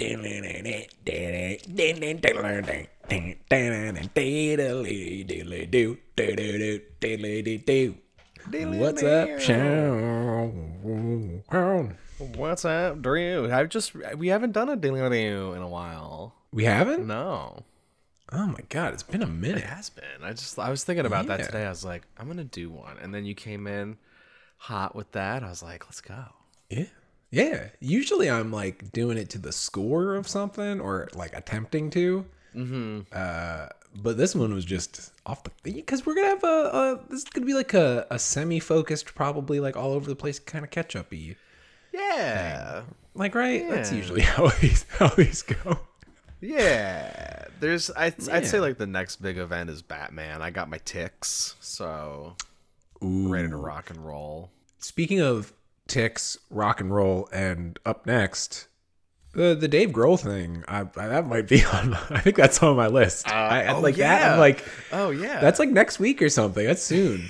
What's up, Sean? What's up, Drew? We haven't done a dilly-dilly in a while. We haven't? No. Oh my god, it's been a minute. It has been. I was thinking about that today. I was like, I'm gonna do one, and then you came in hot with that. I was like, let's go. Yeah. Yeah, usually I'm like doing it to the score of something or like attempting to. Mm-hmm. But this one was just off the because we're gonna have this is gonna be like a semi-focused, probably like all over the place kind of catch-up-y. Yeah, thing. Like right. Yeah. That's usually how these go. Yeah, I'd say like the next big event is Batman. I got my ticks, so ready to rock and roll. Speaking of ticks, rock and roll, and up next the Dave Grohl thing. That might be on I think that's on my list. That I'm like, oh yeah, that's like next week or something. That's soon.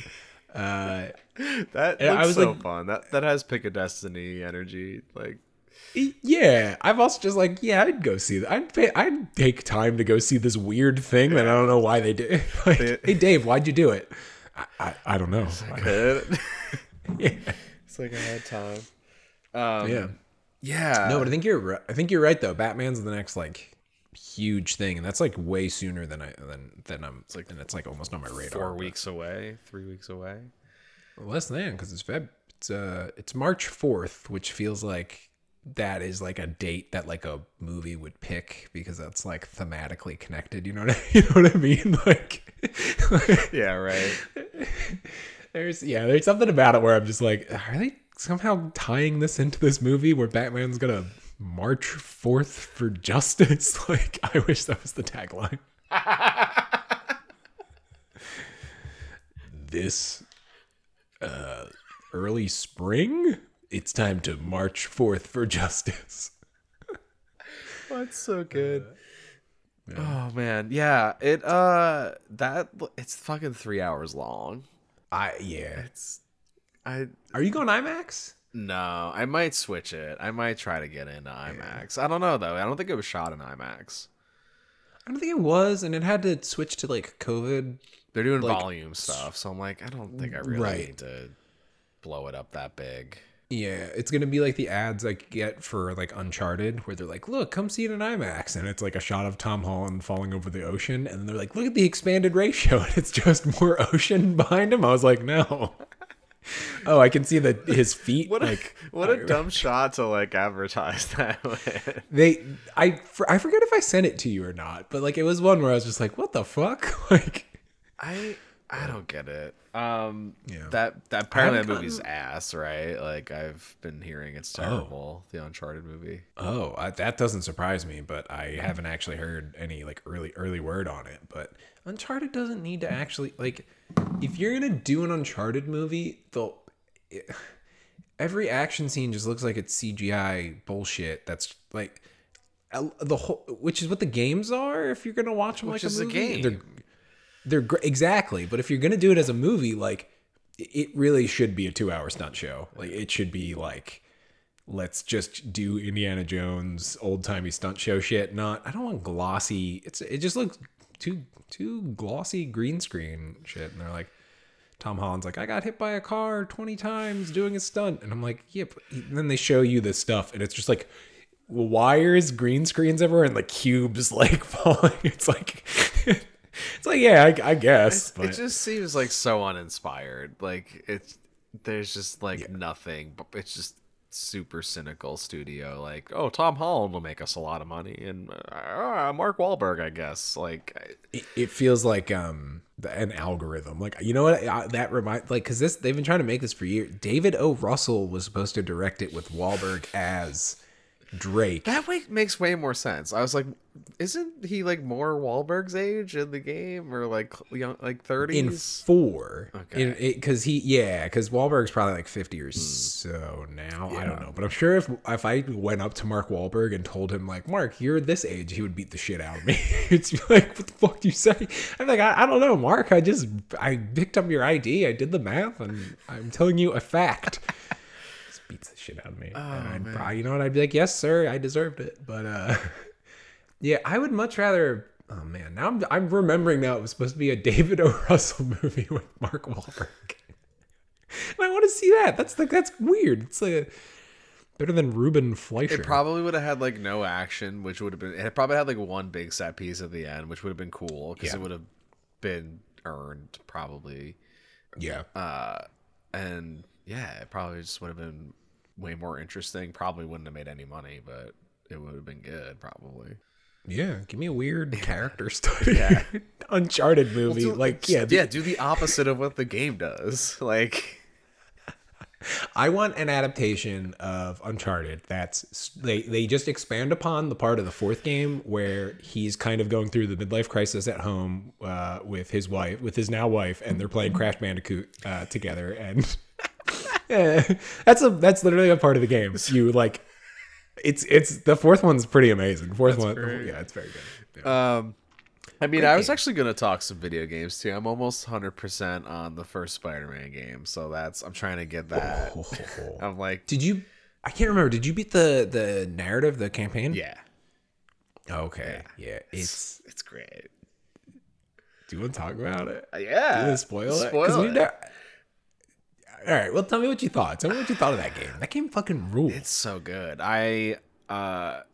That looks so like, fun. That has Pick a Destiny energy. Like, yeah, I've also just like, yeah, I'd go see that. I'd take time to go see this weird thing that I don't know why they did. Like, hey Dave, why'd you do it? I don't know. I could. Yeah. It's like I had time. Yeah. No, but I think you're right though. Batman's the next like huge thing, and that's like way sooner than I'm. It's like, and it's like almost on my radar. 4 weeks away, 3 weeks away. Less than, because it's Feb. It's March 4th, which feels like that is like a date that like a movie would pick because that's like thematically connected. You know what I mean? Like yeah, right. There's something about it where I'm just like, are they somehow tying this into this movie where Batman's gonna March 4th for justice? Like, I wish that was the tagline. This early spring, it's time to March 4th for justice. That's so good. Yeah. Oh man, yeah. It it's fucking 3 hours long. Are you going IMAX? No, I might switch it. I might try to get into IMAX. Yeah. I don't know though. I don't think it was shot in IMAX. I don't think it was, and it had to switch to like COVID. They're doing like, volume stuff, so I'm like, I don't think I really need to blow it up that big. Yeah, it's gonna be like the ads I get for like Uncharted, where they're like, "Look, come see it in IMAX," and it's like a shot of Tom Holland falling over the ocean, and they're like, "Look at the expanded ratio," and it's just more ocean behind him. I was like, "No." Oh, I can see that his feet. What a dumb shot to like advertise that way. I forget if I sent it to you or not, but like it was one where I was just like, "What the fuck?" Like, I don't get it. That apparently that movie's ass, right? Like I've been hearing it's terrible, the Uncharted movie. Oh, that doesn't surprise me, but I haven't actually heard any like early word on it. But Uncharted doesn't need to actually like, if you're gonna do an Uncharted movie, every action scene just looks like it's CGI bullshit. That's like the whole, which is what the games are. If you're gonna watch them, which like is a movie, a game. They're exactly, but if you're gonna do it as a movie, like it really should be a 2-hour stunt show. Like it should be like, let's just do Indiana Jones old timey stunt show shit. Not, I don't want glossy. It just looks too glossy green screen shit. And they're like, Tom Holland's like, I got hit by a car 20 times doing a stunt, and I'm like, yep. Yeah, then they show you this stuff, and it's just like wires, green screens everywhere, and like cubes like falling. It's like. It's like, yeah, I guess. But it just seems like so uninspired. Like there's just like nothing. But it's just super cynical studio. Like, oh, Tom Holland will make us a lot of money, and Mark Wahlberg, I guess. Like, it feels like an algorithm. Like, you know what? They've been trying to make this for years. David O. Russell was supposed to direct it with Wahlberg as Drake. That way makes way more sense. I was like, isn't he like more Wahlberg's age in the game, or like young, like 30s in 4? Okay, because Wahlberg's probably like 50 or so now. Yeah. I don't know, but I'm sure if I went up to Mark Wahlberg and told him like, Mark, you're this age, he would beat the shit out of me. It's like, what the fuck do you say? I'm like, I don't know, Mark. I picked up your ID. I did the math, and I'm telling you a fact. beats the shit out of me. You know what? I'd be like, yes, sir, I deserved it. But yeah, I would much rather. Oh man, now I'm remembering now it was supposed to be a David O. Russell movie with Mark Wahlberg. And I want to see that. That's weird. It's like better than Reuben Fleischer. It probably would have had like no action, which would have been. It probably had like one big set piece at the end, which would have been cool because it would have been earned probably. Yeah. And yeah, it probably just would have been way more interesting. Probably wouldn't have made any money, but it would have been good probably. Yeah, give me a weird character study. Yeah. Uncharted movie. Well, do the opposite of what the game does. Like, I want an adaptation of Uncharted that's they just expand upon the part of the fourth game where he's kind of going through the midlife crisis at home with his now wife, and they're playing Crash Bandicoot together, and that's literally a part of the game. You like. It's the fourth one's pretty amazing. It's very good. Yeah. I mean, I was actually gonna talk some video games too. I'm almost 100% on the first Spider-Man game, so I'm trying to get that. Oh. I'm like, I can't remember. Did you beat the narrative, the campaign? Yeah. Okay. Yeah. It's great. Do you want to talk about it? Yeah. Do you want to spoil it? All right, well, tell me what you thought. Tell me what you thought of that game. That game fucking rules. It's so good. I want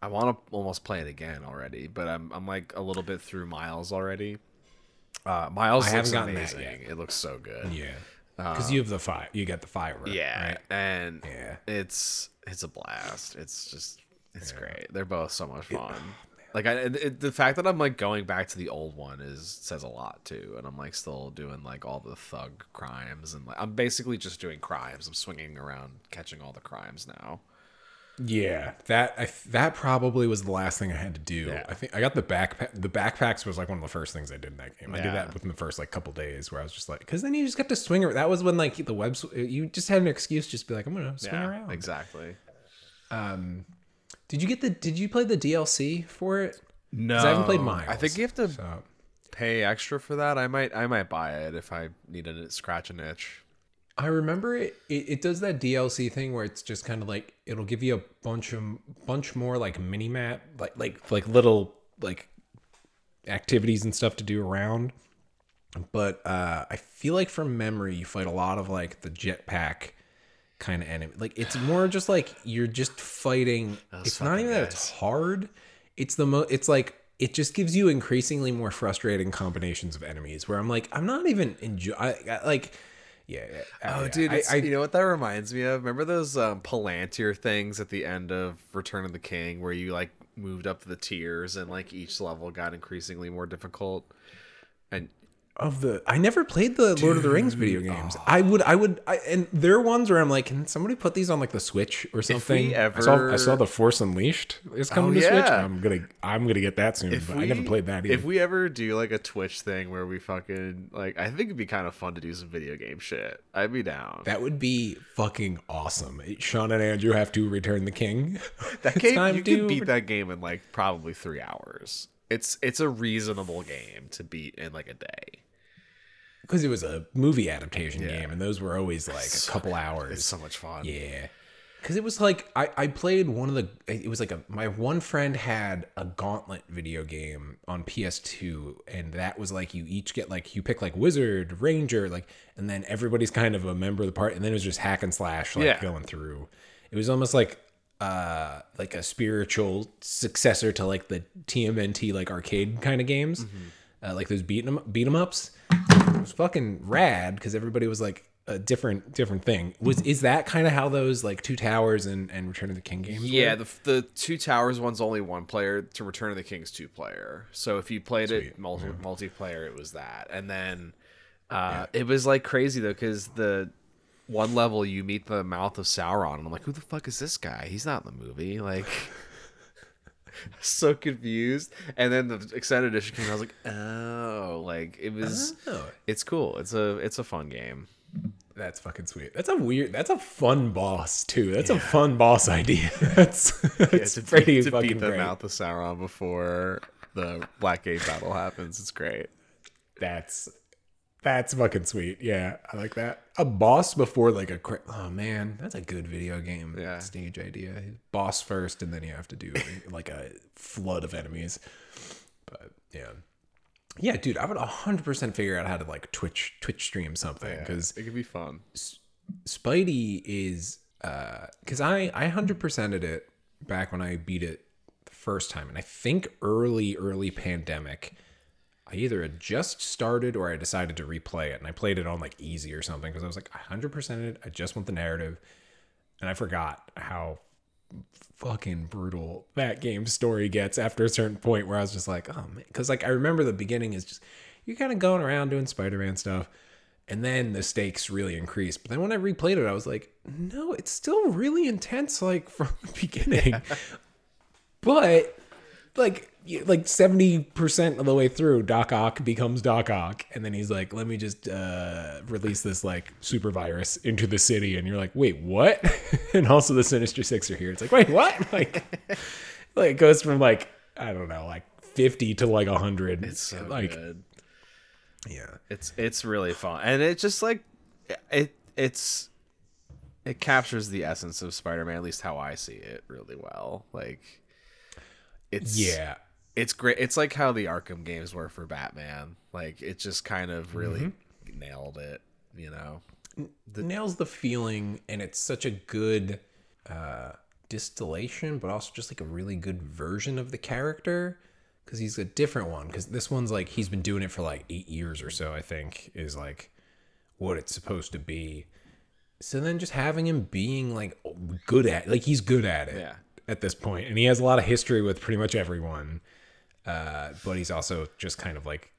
to almost play it again already, but I'm like a little bit through Miles already. Miles looks amazing. It looks so good. Yeah, because you have the fire. You got the fire. Yeah, right? And yeah, it's a blast. It's just great. They're both so much fun. The fact that I'm like going back to the old one says a lot too, and I'm like still doing like all the thug crimes, and like I'm basically just doing crimes. I'm swinging around catching all the crimes now. Yeah, that probably was the last thing I had to do. Yeah. I think I got the backpack. The backpacks was like one of the first things I did in that game. Yeah. I did that within the first like couple days, where I was just like, because then you just got to swing around. That was when like the web. You just had an excuse, just be like, I'm gonna swing around. Exactly. Did you play the DLC for it? No, I haven't played Miles. I think you have to pay extra for that. I might buy it if I need to scratch an itch. I remember it does that DLC thing where it's just kind of like it'll give you a bunch more like mini map like little like activities and stuff to do around. But I feel like from memory you fight a lot of like the jetpack kind of enemy. Like it's more just like you're just fighting. It's not even that it's hard. It's like it just gives you increasingly more frustrating combinations of enemies. Where I'm like, I'm not even enjoying. You know what that reminds me of? Remember those Palantir things at the end of Return of the King, where you like moved up the tiers and like each level got increasingly more difficult. I never played the Lord of the Rings video games. Oh. And there are ones where I'm like, can somebody put these on like the Switch or something? I saw the Force Unleashed is coming to Switch. I'm gonna get that soon, I never played that either. If we ever do like a Twitch thing where we fucking like, I think it'd be kind of fun to do some video game shit. I'd be down. That would be fucking awesome. Sean and Andrew have to return the king. That game, you can beat that game in like probably 3 hours. It's a reasonable game to beat in like a day. Because it was a movie adaptation game, and those were always like a couple hours. It's so much fun. Yeah. Because it was like, I played my one friend had a Gauntlet video game on PS2, and that was like, you each get like, you pick like Wizard, Ranger, like, and then everybody's kind of a member of the party, and then it was just hack and slash, like going through. It was almost like a spiritual successor to like the TMNT like arcade kind of games, like those beat 'em ups. It was fucking rad because everybody was like a different thing. Is that kind of how those like Two Towers and Return of the King games? Yeah, the Two Towers one's only one player to Return of the King's two player. So if you played it multiplayer, it was that. And then it was like crazy though because the one level you meet the mouth of Sauron and I'm like, who the fuck is this guy? He's not in the movie. Like, so confused. And then the extended edition came and I was like, oh, like it was, It's cool. It's a fun game. That's fucking sweet. That's a fun boss too. That's a fun boss idea. That's pretty fucking great. To beat the mouth of Sauron before the Blackgate battle happens. It's great. That's That's fucking sweet. Yeah, I like that. A boss before like a... oh, man, that's a good video game stage idea. Boss first, and then you have to do like a flood of enemies. But yeah. Yeah, dude, I would 100% figure out how to like Twitch stream something. Because it could be fun. Spidey is... Because I 100%ed it back when I beat it the first time. And I think early pandemic... I either had just started or I decided to replay it, and I played it on like easy or something because I was like 100%ed. I just want the narrative, and I forgot how fucking brutal that game's story gets after a certain point where I was just like, oh man, because like I remember the beginning is just you're kind of going around doing Spider-Man stuff, and then the stakes really increase. But then when I replayed it, I was like, no, it's still really intense like from the beginning, but like. 70% of the way through, Doc Ock becomes Doc Ock, and then he's like, let me just release this like super virus into the city, and you're like, wait, what? And also the Sinister Six are here. It's like, wait, what? Like it goes from like, I don't know, like 50 to like 100. It's so like good. Yeah. It's really fun. And it just like it captures the essence of Spider-Man, at least how I see it, really well. Like it's great. It's like how the Arkham games were for Batman. Like it just kind of really nailed it, you know. Nails the feeling, and it's such a good distillation, but also just like a really good version of the character because he's a different one. Because this one's like he's been doing it for like 8 years or so. I think is like what it's supposed to be. So then just having him being like good at like he's good at it. Yeah. At this point, and he has a lot of history with pretty much everyone, but he's also just kind of like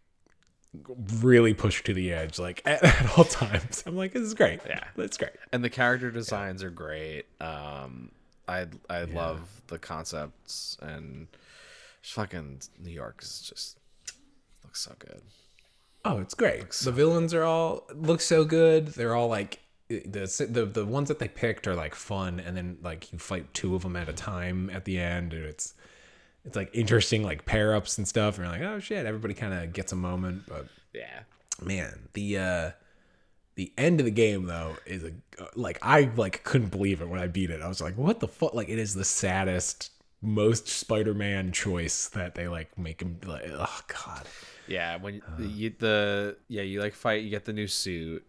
really pushed to the edge, like at all times. I'm like, this is great. Yeah, that's great. And the character designs are great. I love the concepts, and fucking New York is just looks so good. Oh, it's great. It villains are all look so good. They're all like. The ones that they picked are like fun, and then like you fight two of them at a time at the end, and it's like interesting like pair ups and stuff, and you're like, oh shit, everybody kind of gets a moment. But yeah, man, the end of the game though is I couldn't believe it when I beat it. I was like, what the fuck? Like it is the saddest, most Spider-Man choice that they like make him like, oh god. Yeah, when you like fight, you get the new suit.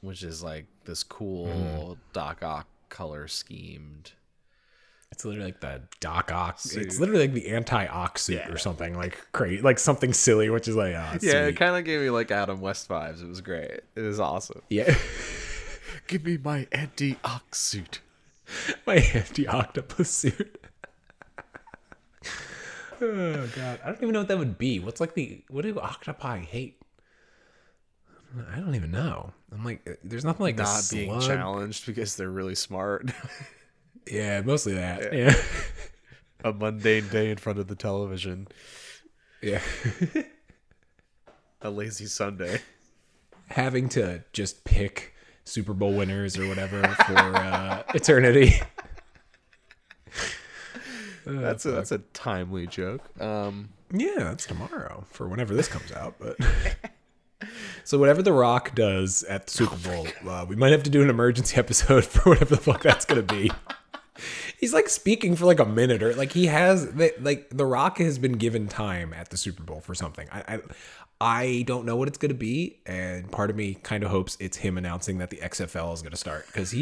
Which is like this cool Doc Ock color schemed. It's literally like the Doc Ock. Suit. It's literally like the anti-Ock suit or something like crazy, like something silly. Which is like sweet. It kind of gave me like Adam West vibes. It was great. It was awesome. Yeah, give me my anti-Ock suit, my anti-octopus suit. Oh god, I don't even know what that would be. What's like what do octopi hate? I don't even know. I'm like, there's nothing like not being challenged because they're really smart. Yeah, mostly that. Yeah. A mundane day in front of the television. Yeah. A lazy Sunday. Having to just pick Super Bowl winners or whatever for eternity. That's a timely joke. Yeah, that's tomorrow for whenever this comes out, but. So whatever The Rock does at the Super Bowl, we might have to do an emergency episode for whatever the fuck that's going to be. He's like speaking for like a minute or like he has like The Rock has been given time at the Super Bowl for something. I don't know what it's going to be. And part of me kind of hopes it's him announcing that the XFL is going to start because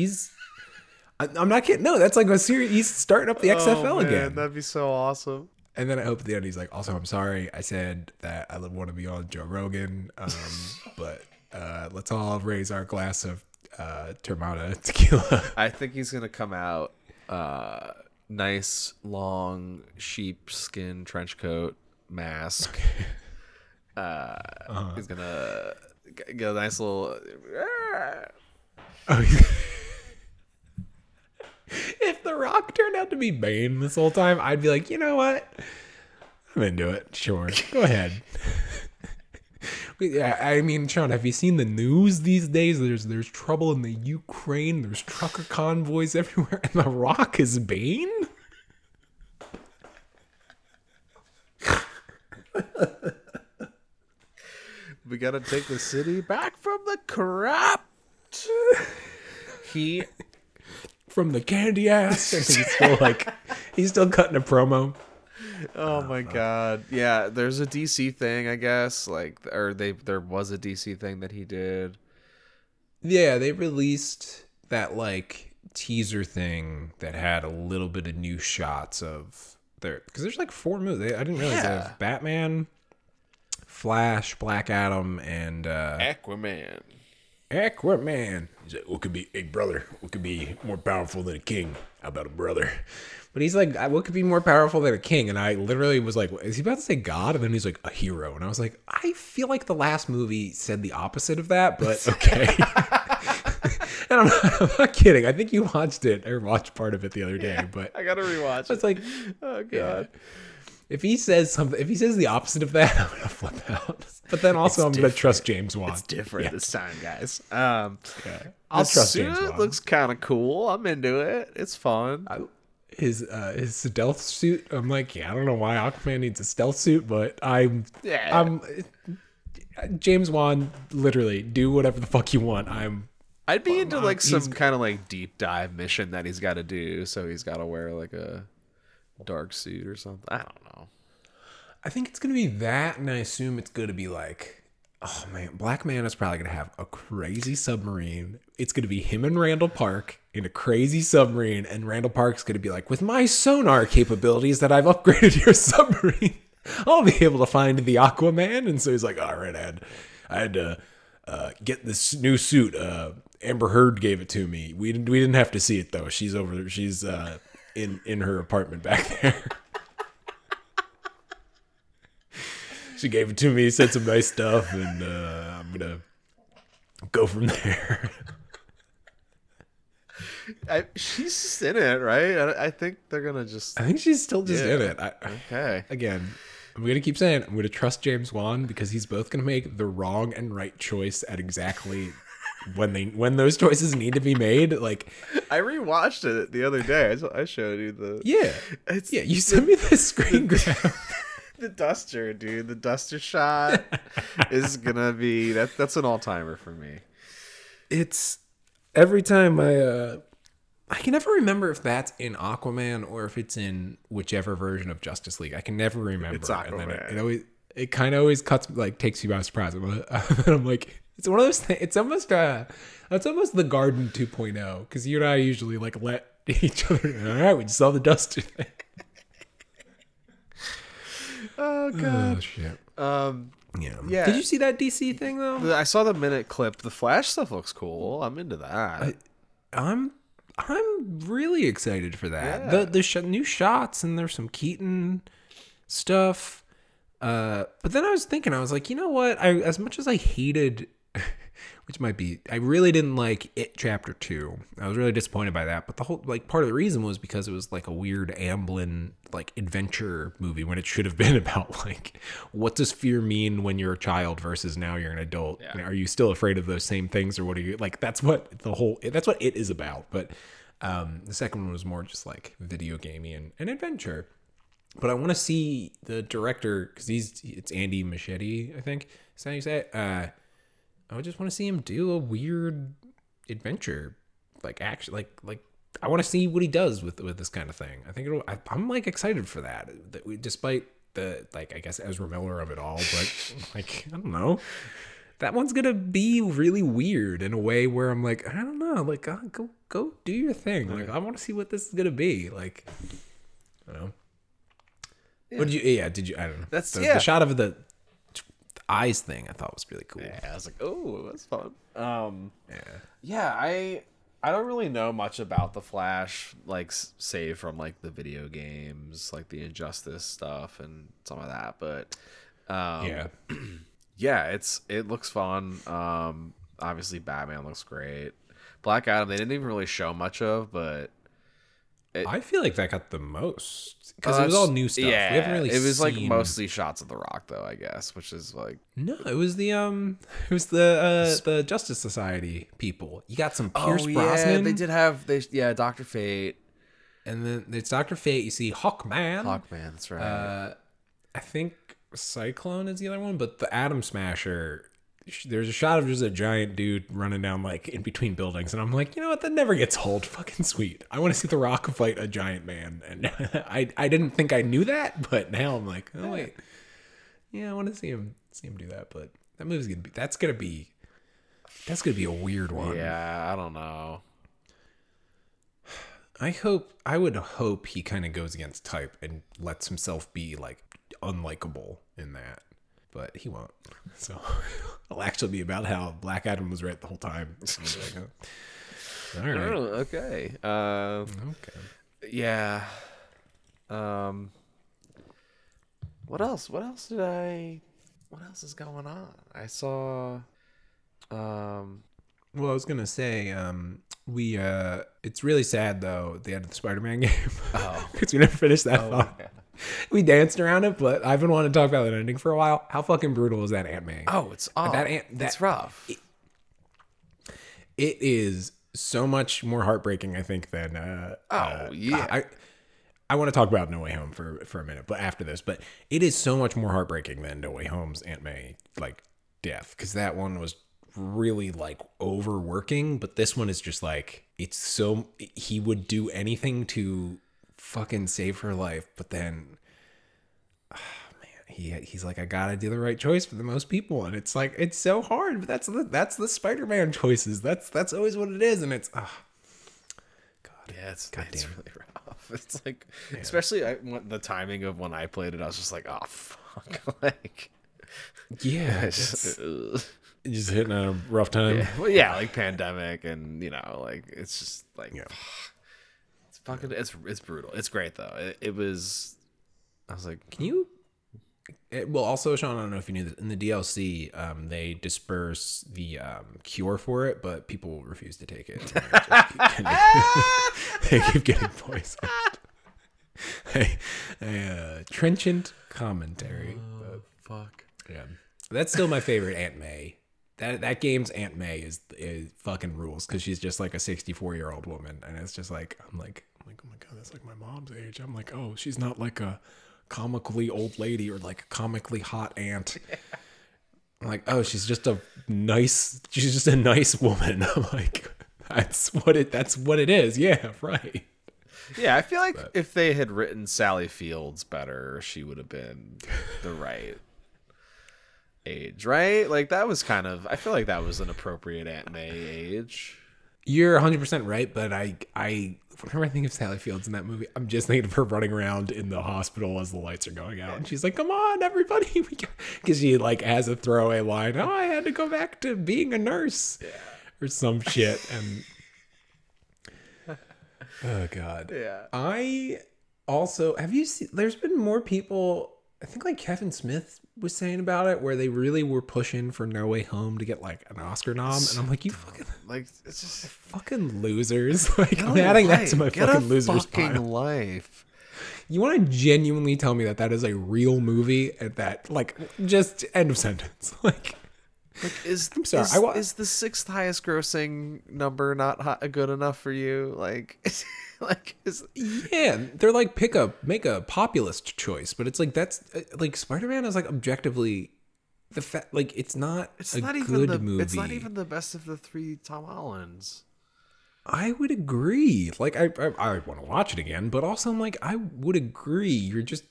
I'm not kidding. No, that's like a serious. He's starting up the XFL again. That'd be so awesome. And then I hope at the end he's like, also, I'm sorry. I said that I want to be on Joe Rogan, but let's all raise our glass of Termana tequila. I think he's going to come out nice, long sheepskin trench coat, mask. He's going to get a nice little... If The Rock turned out to be Bane this whole time, I'd be like, you know what? I'm into it. Sure. Go ahead. Yeah, I mean, Sean, have you seen the news these days? There's trouble in the Ukraine. There's trucker convoys everywhere. And The Rock is Bane? We got to take the city back from the corrupt. He from the candy ass. He's still cutting a promo. Oh my god. Yeah, there's a DC thing, I guess, there was a DC thing that he did. Yeah, they released that teaser thing that had a little bit of new shots of there, because there's 4 movies. I didn't realize they have Batman, Flash, Black Adam, and Aquaman. Aquaman. He's like, what could be a brother? What could be more powerful than a king? How about a brother? But he's like, what could be more powerful than a king? And I literally was like, is he about to say God? And then he's like, a hero. And I was like, I feel like the last movie said the opposite of that, but okay. And I'm not kidding. I think you watched it or watched part of it the other day. Yeah, but I got to rewatch it. It's like, oh, God. Yeah. If he says the opposite of that, I'm going to flip out. But then also I'm going to trust James Wan. It's different this time, guys. I'll trust James Wan. It looks kind of cool. I'm into it. It's fun. His stealth suit. I'm like, I don't know why Aquaman needs a stealth suit, but James Wan, literally do whatever the fuck you want. I'd be into some kind of deep dive mission that he's got to do. So he's got to wear a dark suit or something. I don't know. I think it's going to be that. And I assume it's going to be oh man, Black Man is probably going to have a crazy submarine. It's going to be him and Randall Park in a crazy submarine. And Randall Park's going to be with my sonar capabilities that I've upgraded your submarine, I'll be able to find the Aquaman. And so he's like, all right, I had to get this new suit. Amber Heard gave it to me. We didn't have to see it though. She's over there. She's in her apartment back there. She gave it to me, said some nice stuff, and I'm gonna go from there. She's just in it, right? I think they're gonna just... I think she's still just in it. Okay. Again, I'm gonna keep saying I'm gonna trust James Wan because he's both gonna make the wrong and right choice at exactly when those choices need to be made. I rewatched it the other day. I showed you the... Yeah. You sent me the screen grab. The duster, dude. The duster shot is gonna be... That's an all-timer for me. It's... Every time I can never remember if that's in Aquaman or if it's in whichever version of Justice League. I can never remember. It's Aquaman. And then it kind of always cuts, takes you by surprise. And I'm like, it's one of those things. It's almost that's almost the Garden 2.0, because you and I usually let each other... All right, we just saw the duster thing. Oh god. Oh, shit. Yeah. Did you see that DC thing though? I saw the minute clip. The Flash stuff looks cool. I'm into that. I'm really excited for that. Yeah. The new shots, and there's some Keaton stuff. But then I was thinking, I was like, you know what? As much as I hated, which might be, I really didn't like It Chapter 2. I was really disappointed by that. But the whole part of the reason was because it was a weird Amblin adventure movie when it should have been about what does fear mean when you're a child versus now you're an adult? Yeah. Are you still afraid of those same things, or what are you ? That's what it is about. But the second one was more just video gamey and adventure. But I want to see the director, because it's Andy Muschietti, I think. Is that how you say it? I just want to see him do a weird adventure, action, I want to see what he does with this kind of thing. I think I'm excited for that. Despite the I guess Ezra Miller of it all, but I don't know. That one's gonna be really weird in a way where I'm I don't know, go do your thing. I want to see what this is gonna be. I don't know. Yeah. What did you? Yeah, did you? I don't know. That's the shot of the eyes thing I thought was really cool. Yeah, I was like, oh, that's fun. I don't really know much about the Flash, save from the video games, the Injustice stuff and some of that, but it looks fun. Obviously Batman looks great. Black Adam they didn't even really show much of, but I feel that got the most, because it was all new stuff. Yeah, we haven't really seen... It was mostly shots of The Rock, though, I guess, which is No, it was the Justice Society people. You got some Pierce Brosnan. Yeah, they did have Doctor Fate, and then it's Doctor Fate. You see Hawkman. Hawkman, that's right. I think Cyclone is the other one, but the Atom Smasher there's a shot of just a giant dude running down like in between buildings, and I'm like, you know what, that never gets old. Fucking sweet. I want to see The Rock fight a giant man. And I didn't think I knew that, but now I'm like, oh wait, yeah, I want to see him do that. But that movie's gonna be that's gonna be a weird one. Yeah, I don't know. I would hope he kind of goes against type and lets himself be like unlikable in that. But he won't. So it'll actually be about how Black Adam was right the whole time. All right. Oh, okay. Okay. Yeah. What else? What else is going on? I saw. Well, I was gonna say, we. It's really sad though. The end of the Spider-Man game. Oh. Because we never finished that thought. Yeah. We danced around it, but I've been wanting to talk about that ending for a while. How fucking brutal is that Aunt May? Oh, it's awful. That's rough. It is so much more heartbreaking, I think, than... yeah. I want to talk about No Way Home for a minute, but after this. But it is so much more heartbreaking than No Way Home's Aunt May, like, death. Because that one was really, like, overworking. But this one is just, like, it's so... He would do anything to... fucking save her life, but then he's like, I gotta do the right choice for the most people, and it's like, it's so hard, but that's the Spider-Man choices. That's always what it is, and it's god, yeah, it's really rough. It's like, yeah. Especially the timing of when I played it, I was just like, oh fuck, like, yeah, just hitting a rough time. Yeah. Well, yeah, like pandemic, and you know, like it's just like. Yeah. Fucking, it's brutal. It's great though. It was. I was like, can you? Well, also, Sean, I don't know if you knew that in the DLC, they disperse the cure for it, but people refuse to take it. They keep getting poisoned. Trenchant commentary. Oh, fuck. Yeah, that's still my favorite Aunt May. That game's Aunt May is fucking rules, because she's just like a 64-year-old woman, and it's just like, I'm like, oh my god, that's like my mom's age. I'm like, oh, she's not like a comically old lady or like a comically hot aunt. Yeah. I'm like, oh, she's just a nice woman. I'm like, that's what it is. Yeah, right. Yeah, I feel like if they had written Sally Fields better, she would have been the right. Age, right? Like that was kind of, I feel like that was an appropriate Aunt May age. You're 100% right, but I whenever I think of Sally Fields in that movie, I'm just thinking of her running around in the hospital as the lights are going out, and she's like, come on everybody, because she like has a throwaway line, oh, I had to go back to being a nurse, yeah. Or some shit. And oh god, yeah. I also, have you seen, there's been more people, I think like Kevin Smith was saying about it, where they really were pushing for No Way Home to get like an Oscar nom, and I'm like, you fucking like, it's just fucking losers. Like, I'm adding that to my fucking losers pile. Life. You want to genuinely tell me that is a real movie? At that, like, just end of sentence. Like I'm sorry. Is the sixth highest grossing number not good enough for you? Yeah, they're like, make a populist choice, but it's like, that's like Spider-Man is like objectively it's not it's a not good even the, movie. It's not even the best of the three Tom Hollands. I would agree. Like I want to watch it again, but also I'm like, I would agree. You're just,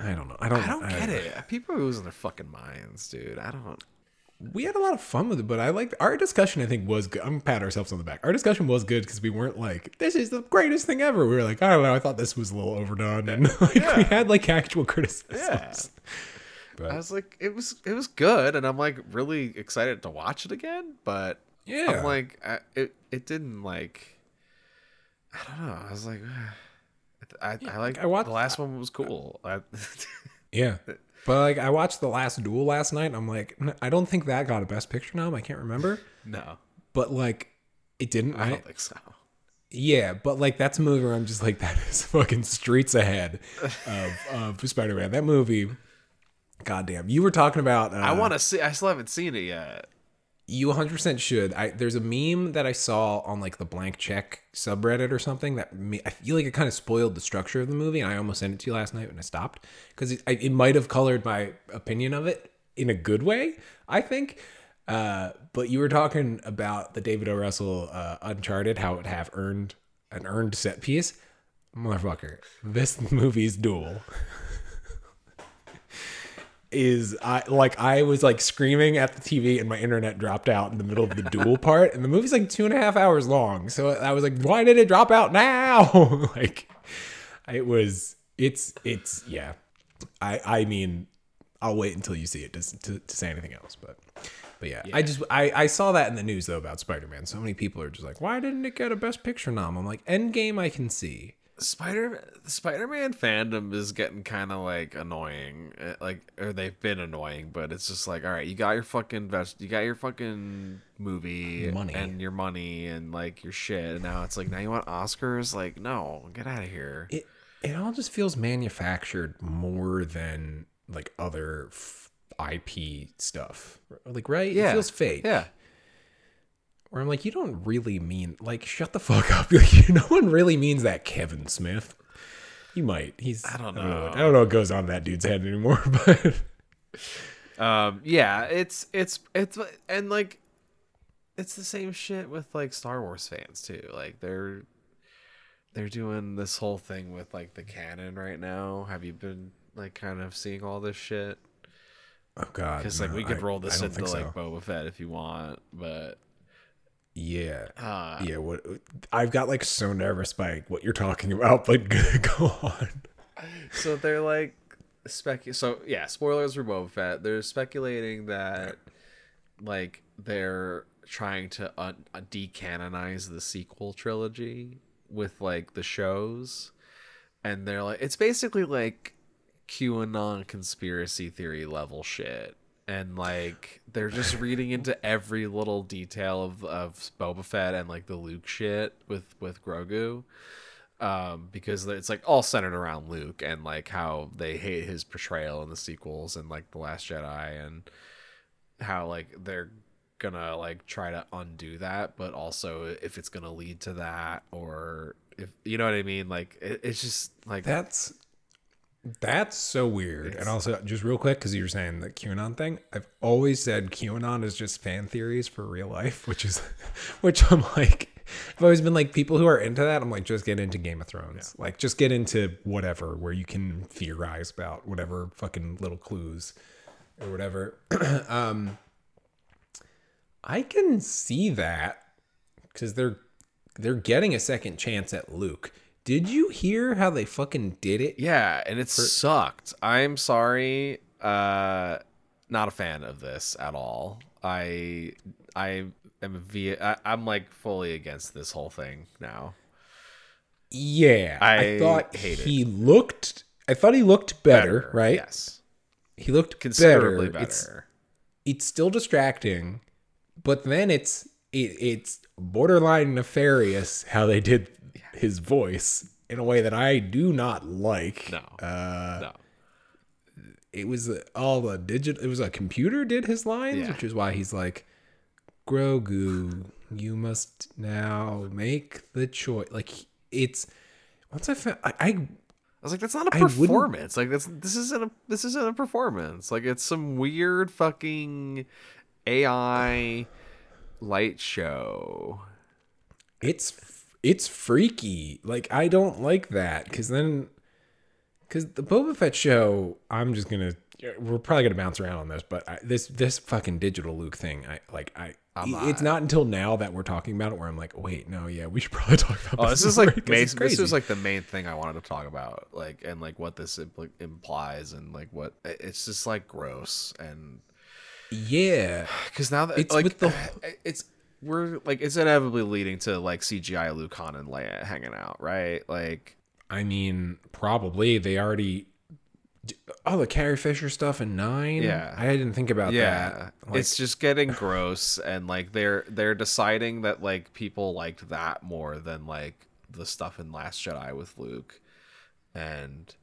I don't know. I don't get it. People are losing their fucking minds, dude. We had a lot of fun with it, but I liked our discussion. I think was good. I'm patting ourselves on the back. Our discussion was good because we weren't like, this is the greatest thing ever. We were like, I don't know. I thought this was a little overdone, and we had like actual criticisms. Yeah. But I was like, it was good, and I'm like really excited to watch it again. But yeah, I'm like, it didn't like, I don't know. I was like, I watched the last one was cool. Yeah. But like I watched The Last Duel last night, and I'm like, I don't think that got a Best Picture nom. I can't remember. No. But like, it didn't. I don't think so. Yeah, but like that's a movie where I'm just like, that is fucking streets ahead of Spider-Man. That movie, goddamn. You were talking about. I want to see. I still haven't seen it yet. You 100% should. There's a meme that I saw on like the Blank Check subreddit or something that I feel like it kind of spoiled the structure of the movie, and I almost sent it to you last night when I stopped because it might have colored my opinion of it in a good way, I think. But you were talking about the David O. Russell Uncharted, how it would have earned an earned set piece. Motherfucker, this movie's duel is I was like screaming at the TV and my internet dropped out in the middle of the duel part, and the movie's like 2.5 hours long. So I was like, why did it drop out now? Yeah. I mean, I'll wait until you see it to say anything else, but yeah. I saw that in the news though about Spider-Man. So many people are just like, why didn't it get a Best Picture nom? I'm like, Endgame, I can see. Spider-Man fandom is getting kind of like annoying, or they've been annoying, but it's just like, all right, you got your fucking movie money and your money and like your shit, and now it's like, now you want Oscars? Like, no, get out of here. It all just feels manufactured more than like other IP stuff, like, right? Yeah. It feels fake. Yeah. Where I'm like, you don't really mean, like, shut the fuck up. Like, no one really means that, Kevin Smith. You might. I don't know what goes on in that dude's head anymore, but yeah, it's and like it's the same shit with like Star Wars fans too. Like they're doing this whole thing with like the canon right now. Have you been like kind of seeing all this shit? Oh god. Because like we could roll this into like Boba Fett if you want, but yeah. Yeah. What I've got like so nervous by what you're talking about, but go on. So they're like so yeah, spoilers for Boba Fett. They're speculating that like they're trying to decanonize the sequel trilogy with like the shows, and they're like, it's basically like QAnon conspiracy theory level shit. And like they're just reading into every little detail of Boba Fett and like the Luke shit with Grogu, because it's like all centered around Luke and like how they hate his portrayal in the sequels and like The Last Jedi, and how like they're gonna like try to undo that, but also if it's gonna lead to that, or if you know what I mean, like it's just like that's so weird. And also, just real quick, because you were saying the QAnon thing, I've always said QAnon is just fan theories for real life, which I'm like, I've always been like, people who are into that, I'm like, just get into Game of Thrones. Yeah. Like, just get into whatever, where you can theorize about whatever fucking little clues or whatever. I can see that, because they're getting a second chance at Luke. Did you hear how they fucking did it? Yeah, and it sucked. I'm sorry. Not a fan of this at all. I'm like fully against this whole thing now. Yeah, I thought he looked better, right? Yes. He looked considerably better. It's still distracting, but then it's borderline nefarious how they did his voice in a way that I do not like. No. It was it was a computer did his lines, which is why he's like, Grogu, you must now make the choice. Like, it's once I found I was like, that's not a performance. Like this isn't a performance. Like, it's some weird fucking AI light show. It's freaky. Like, I don't like that. Because the Boba Fett show, we're probably going to bounce around on this, but this fucking digital Luke thing, it's not until now that we're talking about it where I'm like, wait, no, yeah, we should probably talk about this. Oh, this was like the main thing I wanted to talk about, like, and like what this implies, and like what, it's just like gross. And yeah. Because now that we're like, it's inevitably leading to like CGI Luke, Han, and Leia hanging out, right? Like, I mean, probably they already the Carrie Fisher stuff in 9. Yeah, I didn't think about that. Like, it's just getting gross, and like they're deciding that like people liked that more than like the stuff in Last Jedi with Luke, and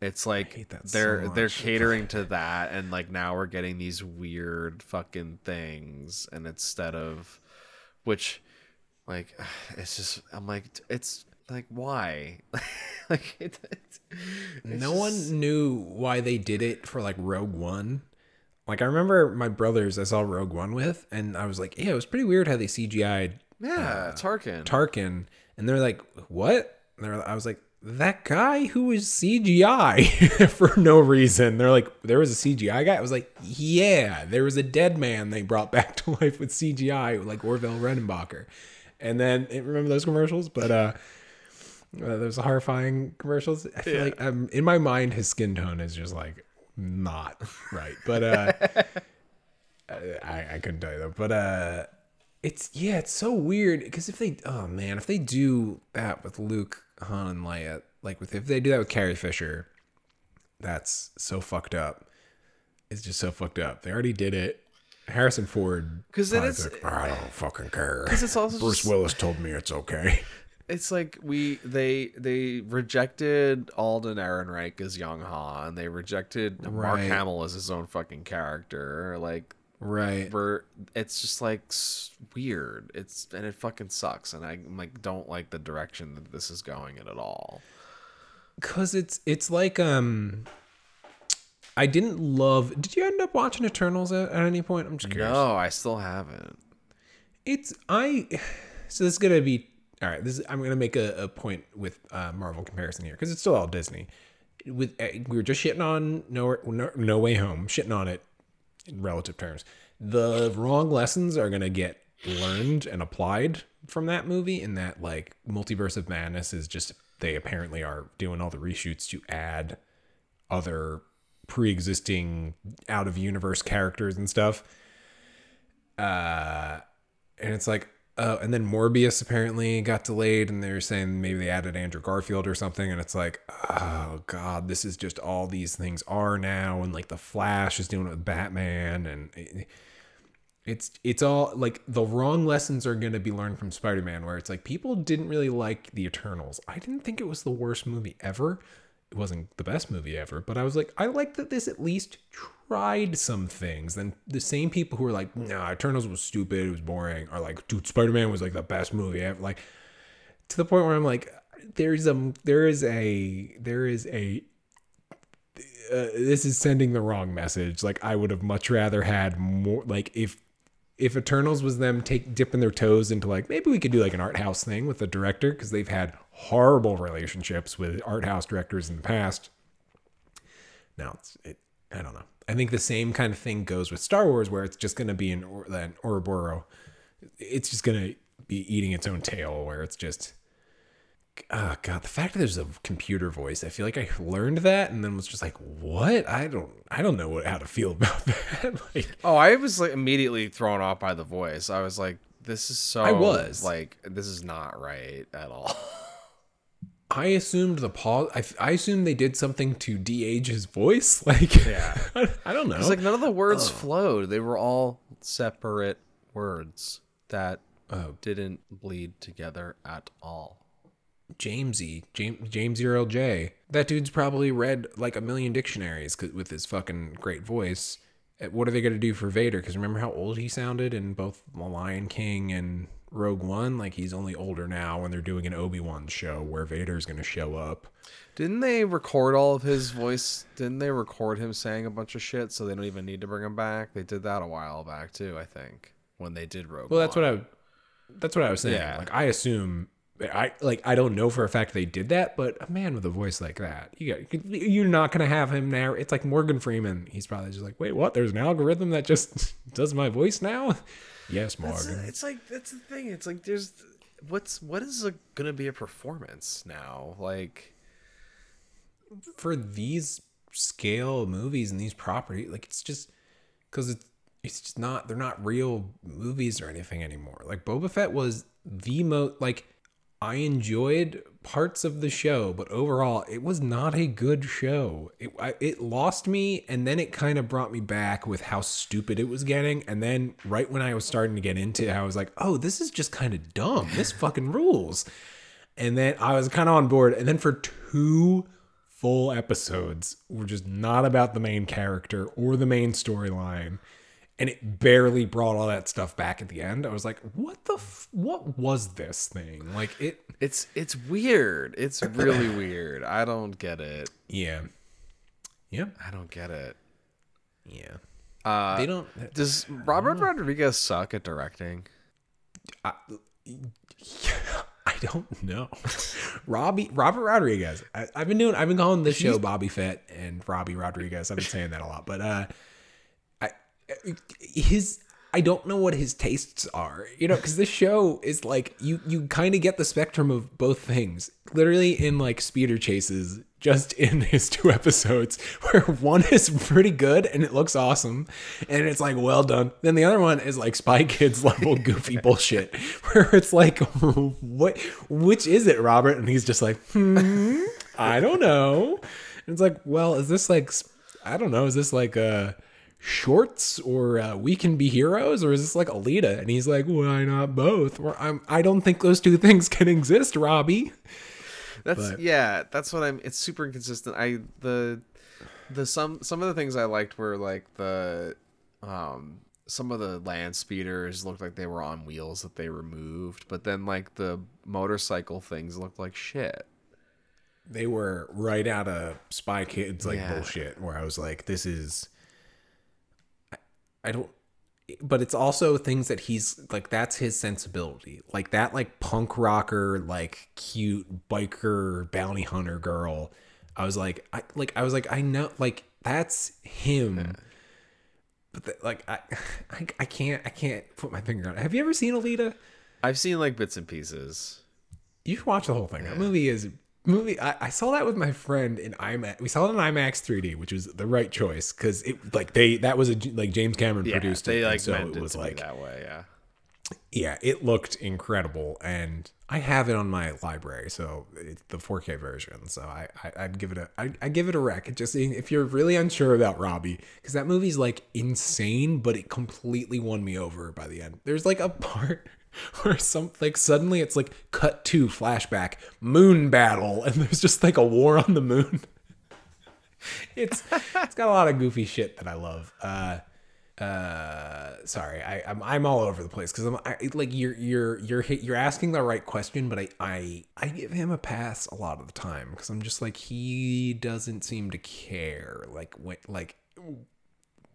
it's like they're catering to that, and like now we're getting these weird fucking things, and instead of which, like, it's just, I'm like, it's like, why? Like, no one knew why they did it for like Rogue One, Like, I remember my brothers I saw Rogue One with, and I was like, yeah, it was pretty weird how they CGI'd. Yeah, Tarkin. And they're like, what? And I was like, that guy who was CGI for no reason. They're like, there was a CGI guy? I was like, yeah, there was a dead man they brought back to life with CGI, like Orville Redenbacher. And then, remember those commercials? But those horrifying commercials. I feel like I'm, in my mind, his skin tone is just like not right. But I couldn't tell you though. But it's so weird because if they do that with Luke, Han, and Leia, like if they do that with Carrie Fisher, that's so fucked up. It's just so fucked up. They already did it. Harrison Ford, because that is like, I don't fucking care. Because it's also Bruce Willis told me it's okay. It's like they rejected Alden Ehrenreich as young Han. They rejected Mark Hamill as his own fucking character. Like, right? It's just like weird. And it fucking sucks. And I'm like, don't like the direction that this is going in at all. Because it's like I didn't love. Did you end up watching Eternals at any point? I'm just curious. No, I still haven't. So this is gonna be. All right, I'm going to make a point with Marvel comparison here because it's still all Disney. We were just shitting on No Way Home, shitting on it in relative terms. The wrong lessons are going to get learned and applied from that movie, and that like Multiverse of Madness is just they apparently are doing all the reshoots to add other pre-existing out-of-universe characters and stuff. And it's like, oh, and then Morbius apparently got delayed, and they were saying maybe they added Andrew Garfield or something, and it's like, oh god, this is just all these things are now, and like the Flash is doing it with Batman, and it's all like the wrong lessons are going to be learned from Spider-Man, where it's like people didn't really like the Eternals. I didn't think it was the worst movie ever. It wasn't the best movie ever, but I was like, I like that this at least tried some things. Then the same people who were like, nah, Eternals was stupid, it was boring, are like, dude, Spider-Man was like the best movie ever. Like, to the point where I'm like, this is sending the wrong message. Like, I would have much rather had more, like, if Eternals was them dipping their toes into like, maybe we could do like an art house thing with the director, because they've had horrible relationships with art house directors in the past. Now I don't know. I think the same kind of thing goes with Star Wars, where it's just going to be an Ouroboros. It's just going to be eating its own tail, where it's just, oh god, the fact that there's a computer voice, I feel like I learned that and then was just like, what? I don't know how to feel about that. Like, oh, I was like immediately thrown off by the voice. I was like, this is not right at all. I assumed I assumed they did something to de-age his voice. Like, yeah. I don't know. It's like none of the words flowed. They were all separate words that didn't bleed together at all. James Earl J. That dude's probably read like a million dictionaries with his fucking great voice. What are they going to do for Vader? Because remember how old he sounded in both The Lion King and Rogue One? Like, he's only older now when they're doing an Obi-Wan show where Vader's going to show up. Didn't they record all of his voice? Didn't they record him saying a bunch of shit so they don't even need to bring him back? They did that a while back too, I think, when they did Rogue One. Well, that's what I was saying. Yeah. Like, I assume... I don't know for a fact they did that, but a man with a voice like that, you're not going to have him now. It's like Morgan Freeman. He's probably just like, wait, what? There's an algorithm that just does my voice now? Yes, Morgan. That's the thing. It's like, what is going to be a performance now? Like, for these scale movies and these properties, like, it's just because it's just not, they're not real movies or anything anymore. Like, Boba Fett was the most, like, I enjoyed parts of the show, but overall, it was not a good show. It lost me, and then it kind of brought me back with how stupid it was getting. And then right when I was starting to get into it, I was like, oh, this is just kind of dumb. This fucking rules. And then I was kind of on board. And then for 2 full episodes, we're just not about the main character or the main storyline. And it barely brought all that stuff back at the end. I was like, what was this thing? Like, it's weird. It's really weird. I don't get it. Yeah. I don't get it. Yeah. They don't. Does Robert Rodriguez suck at directing? I don't know. Robert Rodriguez. I've been calling this show Bobby Fett and Robbie Rodriguez. I've been saying that a lot, but I don't know what his tastes are, you know, because this show is like you kind of get the spectrum of both things, literally in like speeder chases, just in his two episodes where one is pretty good and it looks awesome and it's like, well done. Then the other one is like Spy Kids level goofy bullshit where it's like, which is it, Robert? And he's just like, I don't know. And it's like, well, is this like, I don't know. Is this like a Shorts or We Can Be Heroes, or is this like Alita? And he's like, why not both? Or I don't think those two things can exist, Robbie. That's what I'm. It's super inconsistent. Some of the things I liked were like the some of the land speeders looked like they were on wheels that they removed, but then like the motorcycle things looked like shit. They were right out of Spy Kids bullshit. Where I was like, this is. I don't, but it's also things that he's like, that's his sensibility. Like that, like punk rocker, like cute biker bounty hunter girl. I was like, I know, like that's him. Yeah. But I can't put my finger on it. Have you ever seen Alita? I've seen like bits and pieces. You should watch the whole thing. Yeah. That movie. I saw that with my friend in IMAX. We saw it in IMAX 3D, which was the right choice because it like they that was a, like James Cameron produced it. Like, so it was like that way. Yeah. Yeah. It looked incredible. And I have it on my library. So it's the 4K version. So I'd give it a rec. Just if you're really unsure about Robbie, because that movie's like insane, but it completely won me over by the end. There's like a part or something like suddenly it's like cut to flashback moon battle and there's just like a war on the moon. It's got a lot of goofy shit that I love. Sorry, I'm all over the place because you're asking the right question, but I give him a pass a lot of the time because I'm just like he doesn't seem to care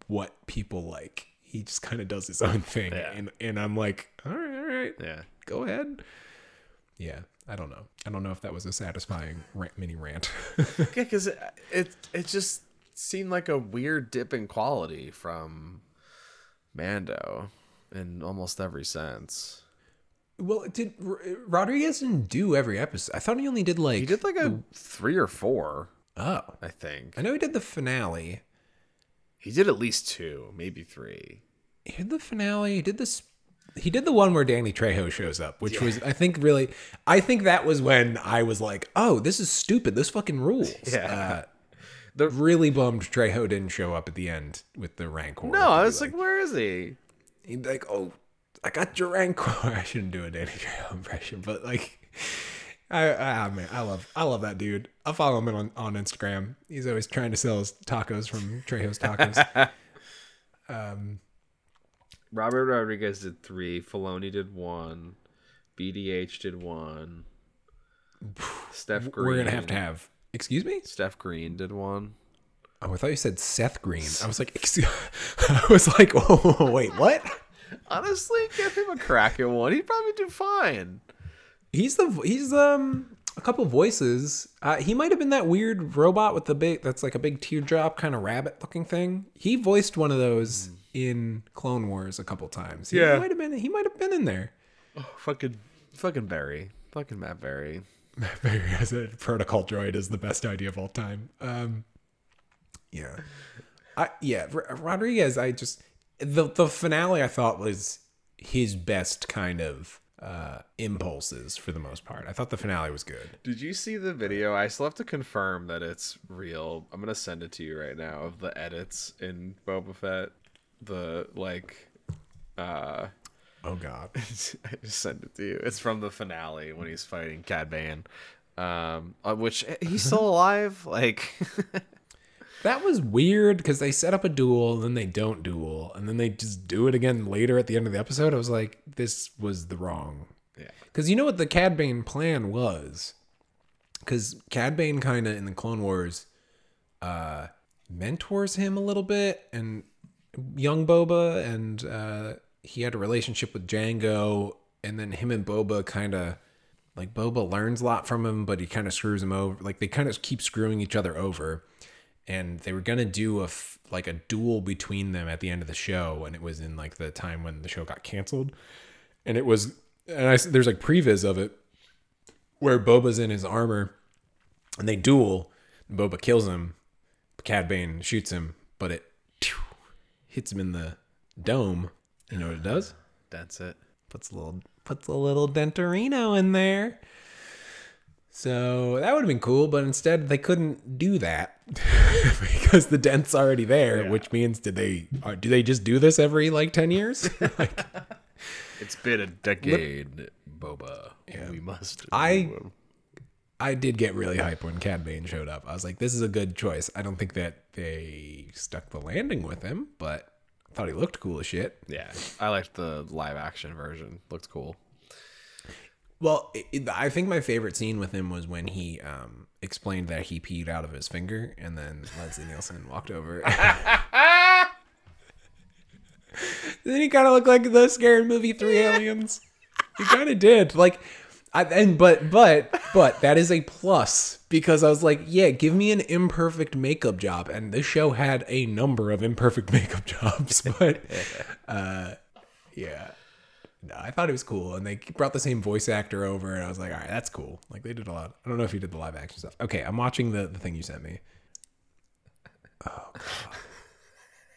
what people like. He just kind of does his own thing. Yeah. And I'm like, all right. Yeah. Go ahead. Yeah. I don't know. I don't know if that was a satisfying mini rant. Yeah, because it just seemed like a weird dip in quality from Mando in almost every sense. Well, did Rodriguez didn't do every episode. I thought he only did like... He did like a 3 or 4. Oh. I think. I know he did the finale. He did at least 2, maybe 3. He did the finale. He did the one where Danny Trejo shows up, which was, I think that was when I was like, oh, this is stupid. This fucking rules. Yeah. Really bummed Trejo didn't show up at the end with the Rancor. No, I was like, where is he? He'd be like, oh, I got your Rancor. I shouldn't do a Danny Trejo impression, but like... I love that dude. I follow him on Instagram. He's always trying to sell his tacos from Trejo's Tacos. Robert Rodriguez did 3. Filoni did 1. BDH did 1. Steph Green. We're gonna have to have. Excuse me. Steph Green did 1. Oh, I thought you said Seth Green. I was like, oh wait, what? Honestly, give him a crack at 1. He'd probably do fine. He's a couple voices. He might have been that weird robot with the big that's like a big teardrop kind of rabbit looking thing. He voiced one of those in Clone Wars a couple times. He might have been in there. Oh, fucking Barry. Fucking Matt Berry. Matt Berry as a protocol droid is the best idea of all time. Rodriguez, I just the finale I thought was his best kind of impulses for the most part. I thought the finale was good. Did you see the video? I still have to confirm that it's real. I'm gonna send it to you right now of the edits in Boba Fett. The oh god, I just sent it to you. It's from the finale when he's fighting Cad Bane, which he's still alive. Like that was weird because they set up a duel and then they don't duel and then they just do it again later at the end of the episode. I was like, this was the wrong. Yeah. Because you know what the Cad Bane plan was? Because Cad Bane kind of in the Clone Wars mentors him a little bit and young Boba, and he had a relationship with Jango, and then him and Boba kind of, like, Boba learns a lot from him, but he kind of screws him over. Like, they kind of keep screwing each other over, and they were going to do a duel between them at the end of the show, and it was in, like, the time when the show got canceled. And it was, there's, like, previs of it where Boba's in his armor, and they duel, and Boba kills him. Cad Bane shoots him, but it hits him in the dome. You know what it does? That's it. Puts a little Dentarino in there. So that would have been cool, but instead they couldn't do that because the dent's already there. Yeah. Which means do they just do this every 10 years? Like, it's been a decade, Boba. Yeah. We must. I did get really hype when Cad Bane showed up. I was like, this is a good choice. I don't think that they stuck the landing with him, but I thought he looked cool as shit. Yeah, I liked the live action version. Looked cool. Well, I think my favorite scene with him was when he explained that he peed out of his finger, and then Leslie Nielsen walked over. Then he kind of looked like the Scary Movie 3 aliens. He kind of did. Like... But that is a plus, because I was like, yeah, give me an imperfect makeup job. And this show had a number of imperfect makeup jobs, but yeah, no, I thought it was cool. And they brought the same voice actor over, and I was like, all right, that's cool. Like, they did a lot. I don't know if you did the live action stuff. Okay. I'm watching the thing you sent me. Oh, God.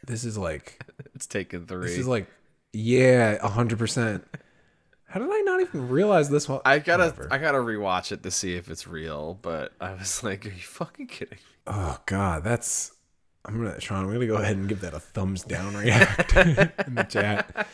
This is like, it's taken 3. This is like, yeah, 100%. How did I not even realize this one? I gotta rewatch it to see if it's real, but I was like, are you fucking kidding me? Oh God, Sean, I'm gonna go ahead and give that a thumbs down react in the chat.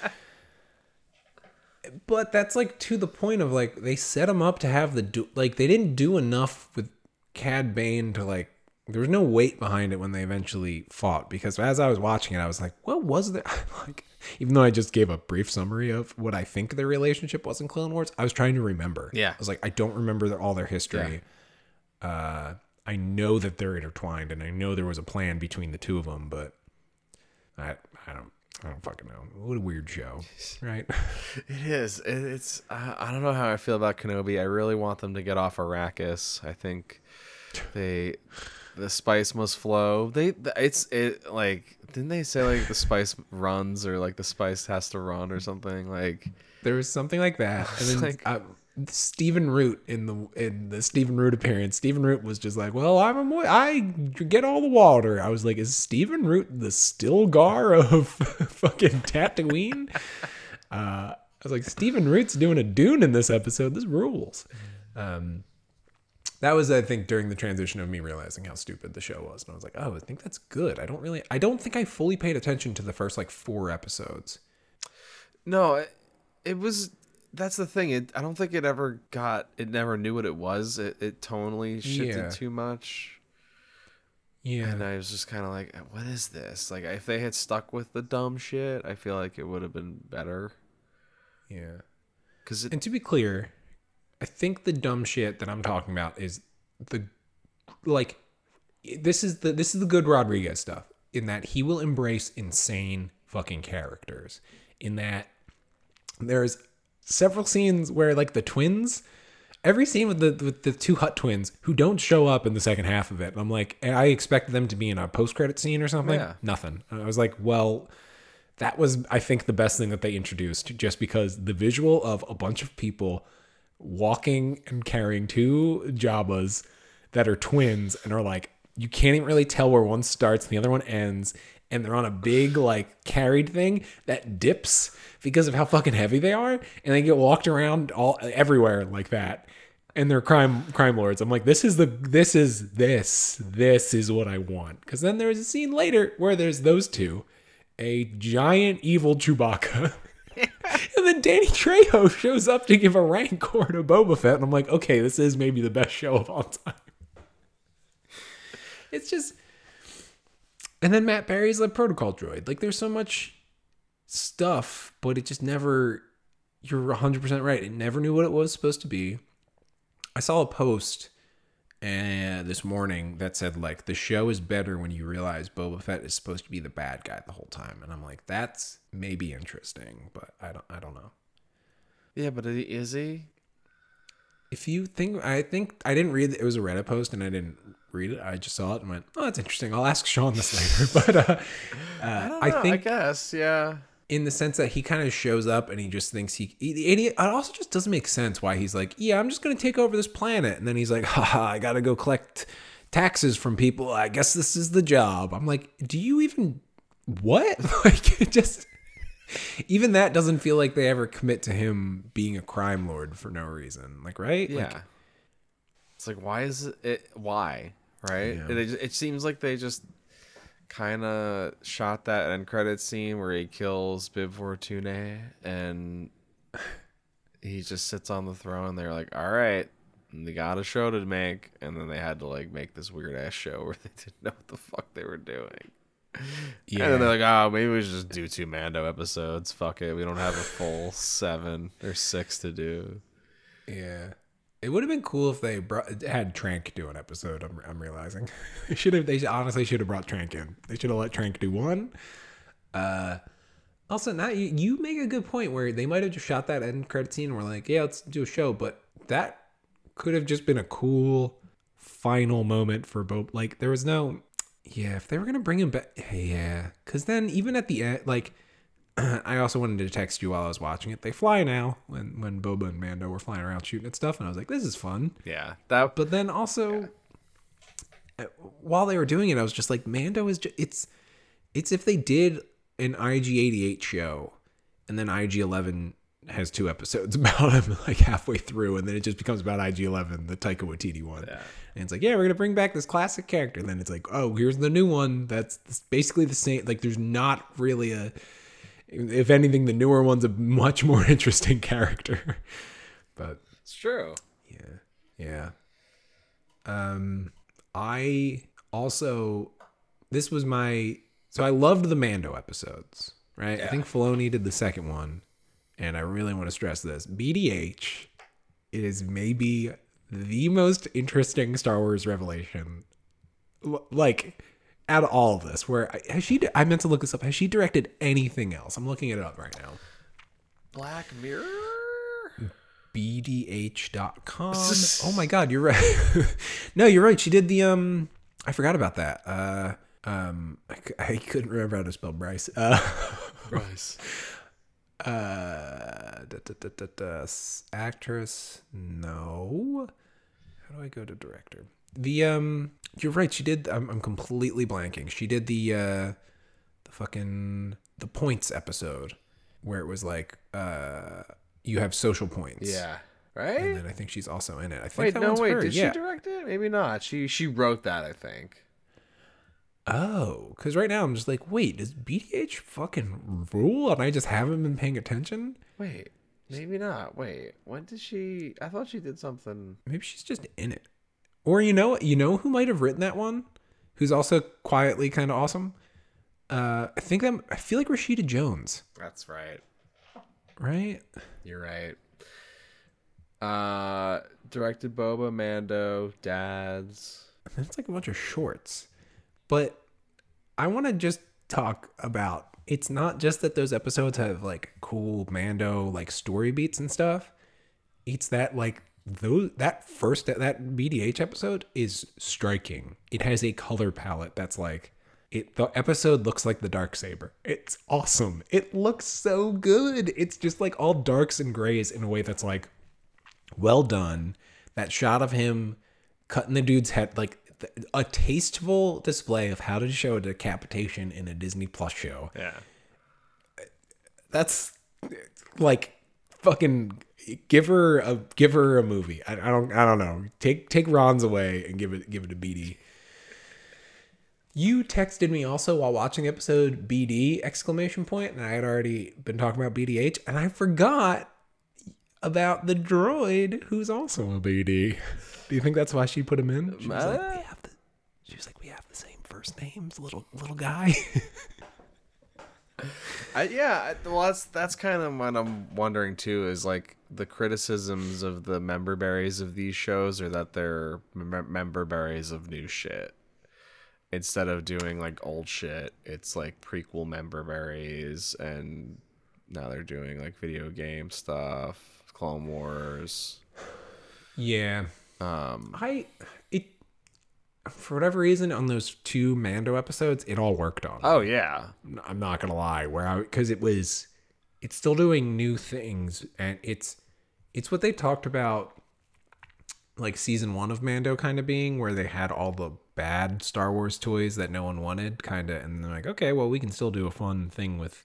But that's like to the point of like they set him up to have the they didn't do enough with Cad Bane to like there was no weight behind it when they eventually fought, because as I was watching it, I was like, what was there? Like, even though I just gave a brief summary of what I think their relationship was in Clone Wars, I was trying to remember. Yeah. I was like, I don't remember all their history. Yeah. I know that they're intertwined, and I know there was a plan between the two of them, but I don't fucking know. What a weird show, right? It is. It's. I don't know how I feel about Kenobi. I really want them to get off Arrakis. I think the spice must flow. Didn't they say like the spice runs, or like the spice has to run or something? Like there was something like that. And then like, Stephen Root in the Stephen Root appearance, Stephen Root was just like, well, I get all the water. I was like, is Stephen Root the Stilgar of fucking Tatooine? I was like, Stephen Root's doing a Dune in this episode. This rules. That was, I think, during the transition of me realizing how stupid the show was. And I was like, oh, I think that's good. I don't think I fully paid attention to the first, 4 episodes. No, that's the thing. I don't think it never knew what it was. It tonally shifted too much. Yeah. And I was just kind of like, what is this? Like, if they had stuck with the dumb shit, I feel like it would have been better. Yeah. And to be clear... I think the dumb shit that I'm talking about is this is the good Rodriguez stuff, in that he will embrace insane fucking characters, in that there's several scenes where the twins, every scene with the two Hutt twins who don't show up in the second half of it. And I'm like, I expected them to be in a post-credit scene or something. Yeah. Nothing. And I was like, well, that was, I think, the best thing that they introduced, just because the visual of a bunch of people walking and carrying two Jabbas that are twins and are like, you can't even really tell where one starts and the other one ends, and they're on a big carried thing that dips because of how fucking heavy they are, and they get walked around everywhere like that, and they're crime lords. I'm like, this is what I want. Because then there is a scene later where there's those two, a giant evil Chewbacca. And then Danny Trejo shows up to give a rancor to Boba Fett. And I'm like, okay, this is maybe the best show of all time. It's just... And then Matt Berry's protocol droid. There's so much stuff, but it just never... You're 100% right. It never knew what it was supposed to be. I saw a post and this morning that said, like, the show is better when you realize Boba Fett is supposed to be the bad guy the whole time. And I'm like, that's maybe interesting, but I don't know. Yeah, but is he? If you think, I didn't read it. It was a Reddit post, and I didn't read it. I just saw it and went, "Oh, that's interesting. I'll ask Sean this later." But I guess, yeah. In the sense that he kind of shows up and he just thinks the idiot. It also just doesn't make sense why he's like, "Yeah, I'm just going to take over this planet," and then he's like, "Haha, I got to go collect taxes from people. I guess this is the job." I'm like, "Do you even what?" Like, it just. Even that doesn't feel like they ever commit to him being a crime lord for no reason. Like, right? Yeah. Like, it's like, why is it? Why? Right? Yeah. It seems like they just kind of shot that end credit scene where he kills Bib Fortuna and he just sits on the throne. And they're like, all right, they got a show to make. And then they had to, like, make this weird ass show where they didn't know what the fuck they were doing. Yeah. And then they're like, oh, maybe we should just do 2 Mando episodes. Fuck it. We don't have a full 7 or 6 to do. Yeah. It would have been cool if they had Trank do an episode, I'm realizing. They honestly should have brought Trank in. They should have let Trank do one. Also, now you make a good point where they might have just shot that end credit scene and we're like, yeah, let's do a show. But that could have just been a cool final moment for Boba. Like, there was no... Yeah, if they were going to bring him back... Yeah, because then even at the end... Like, I also wanted to text you while I was watching it. They fly now when Boba and Mando were flying around shooting at stuff. And I was like, this is fun. Yeah. That. But then also, yeah. While they were doing it, I was just like, Mando is... It's if they did an IG-88 show and then IG-11 has 2 episodes about him like halfway through, and then it just becomes about IG-11, the Taika Waititi one. Yeah. And it's like, yeah, we're gonna bring back this classic character, and then it's like, oh, here's the new one that's basically the same. Like, there's not really a, if anything, the newer one's a much more interesting character. But it's true. Yeah I also, this was my, so I loved the Mando episodes, right? Yeah. I think Filoni did the second one. And I really want to stress this. BDH is maybe the most interesting Star Wars revelation, like, out of all of this. Where I meant to look this up. Has she directed anything else? I'm looking it up right now. Black Mirror? BDH.com. Oh my God, you're right. No, you're right. She did the, I forgot about that. I couldn't remember how to spell Bryce. Bryce. Actress? No. How do I go to director? The you're right. She did. I'm completely blanking. She did the fucking the points episode where it was like you have social points. Yeah. Right. And then I think she's also in it. I think. Wait, that no, one's wait. Her. Did yeah. She direct it? Maybe not. She wrote that, I think. Oh, because right now I'm just like, wait, does BDH fucking rule? And I just haven't been paying attention? Wait, maybe not. Wait, when did she... I thought she did something... Maybe she's just in it. Or you know who might have written that one? Who's also quietly kind of awesome? I feel like Rashida Jones. That's right. Right? You're right. Directed Boba, Mando, Dads. And it's like a bunch of shorts. But I want to just talk about, it's not just that those episodes have like cool Mando like story beats and stuff. It's that like that BDH episode is striking. It has a color palette that's like it. The episode looks like the Darksaber. It's awesome. It looks so good. It's just like all darks and grays in a way that's like well done. That shot of him cutting the dude's head, like. A tasteful display of how to show a decapitation in a Disney Plus show. Yeah. That's like fucking give her a movie. I don't know. Take Ron's away and give it to BD. You texted me also while watching the episode BD !, and I had already been talking about BDH and I forgot about the droid who's also a BD. Do you think that's why she put him in? She was like, we have the same first names, little guy. Well, that's kind of what I'm wondering too. Is like the criticisms of the member berries of these shows are that they're member berries of new shit. Instead of doing like old shit, it's like prequel member berries, and now they're doing like video game stuff, Clone Wars. Yeah. For whatever reason, on those two Mando episodes, it all worked on. Oh, yeah. I'm not going to lie. Because it's still doing new things. And it's what they talked about, like season one of Mando kind of being, where they had all the bad Star Wars toys that no one wanted, kind of. And they're like, okay, well, we can still do a fun thing with,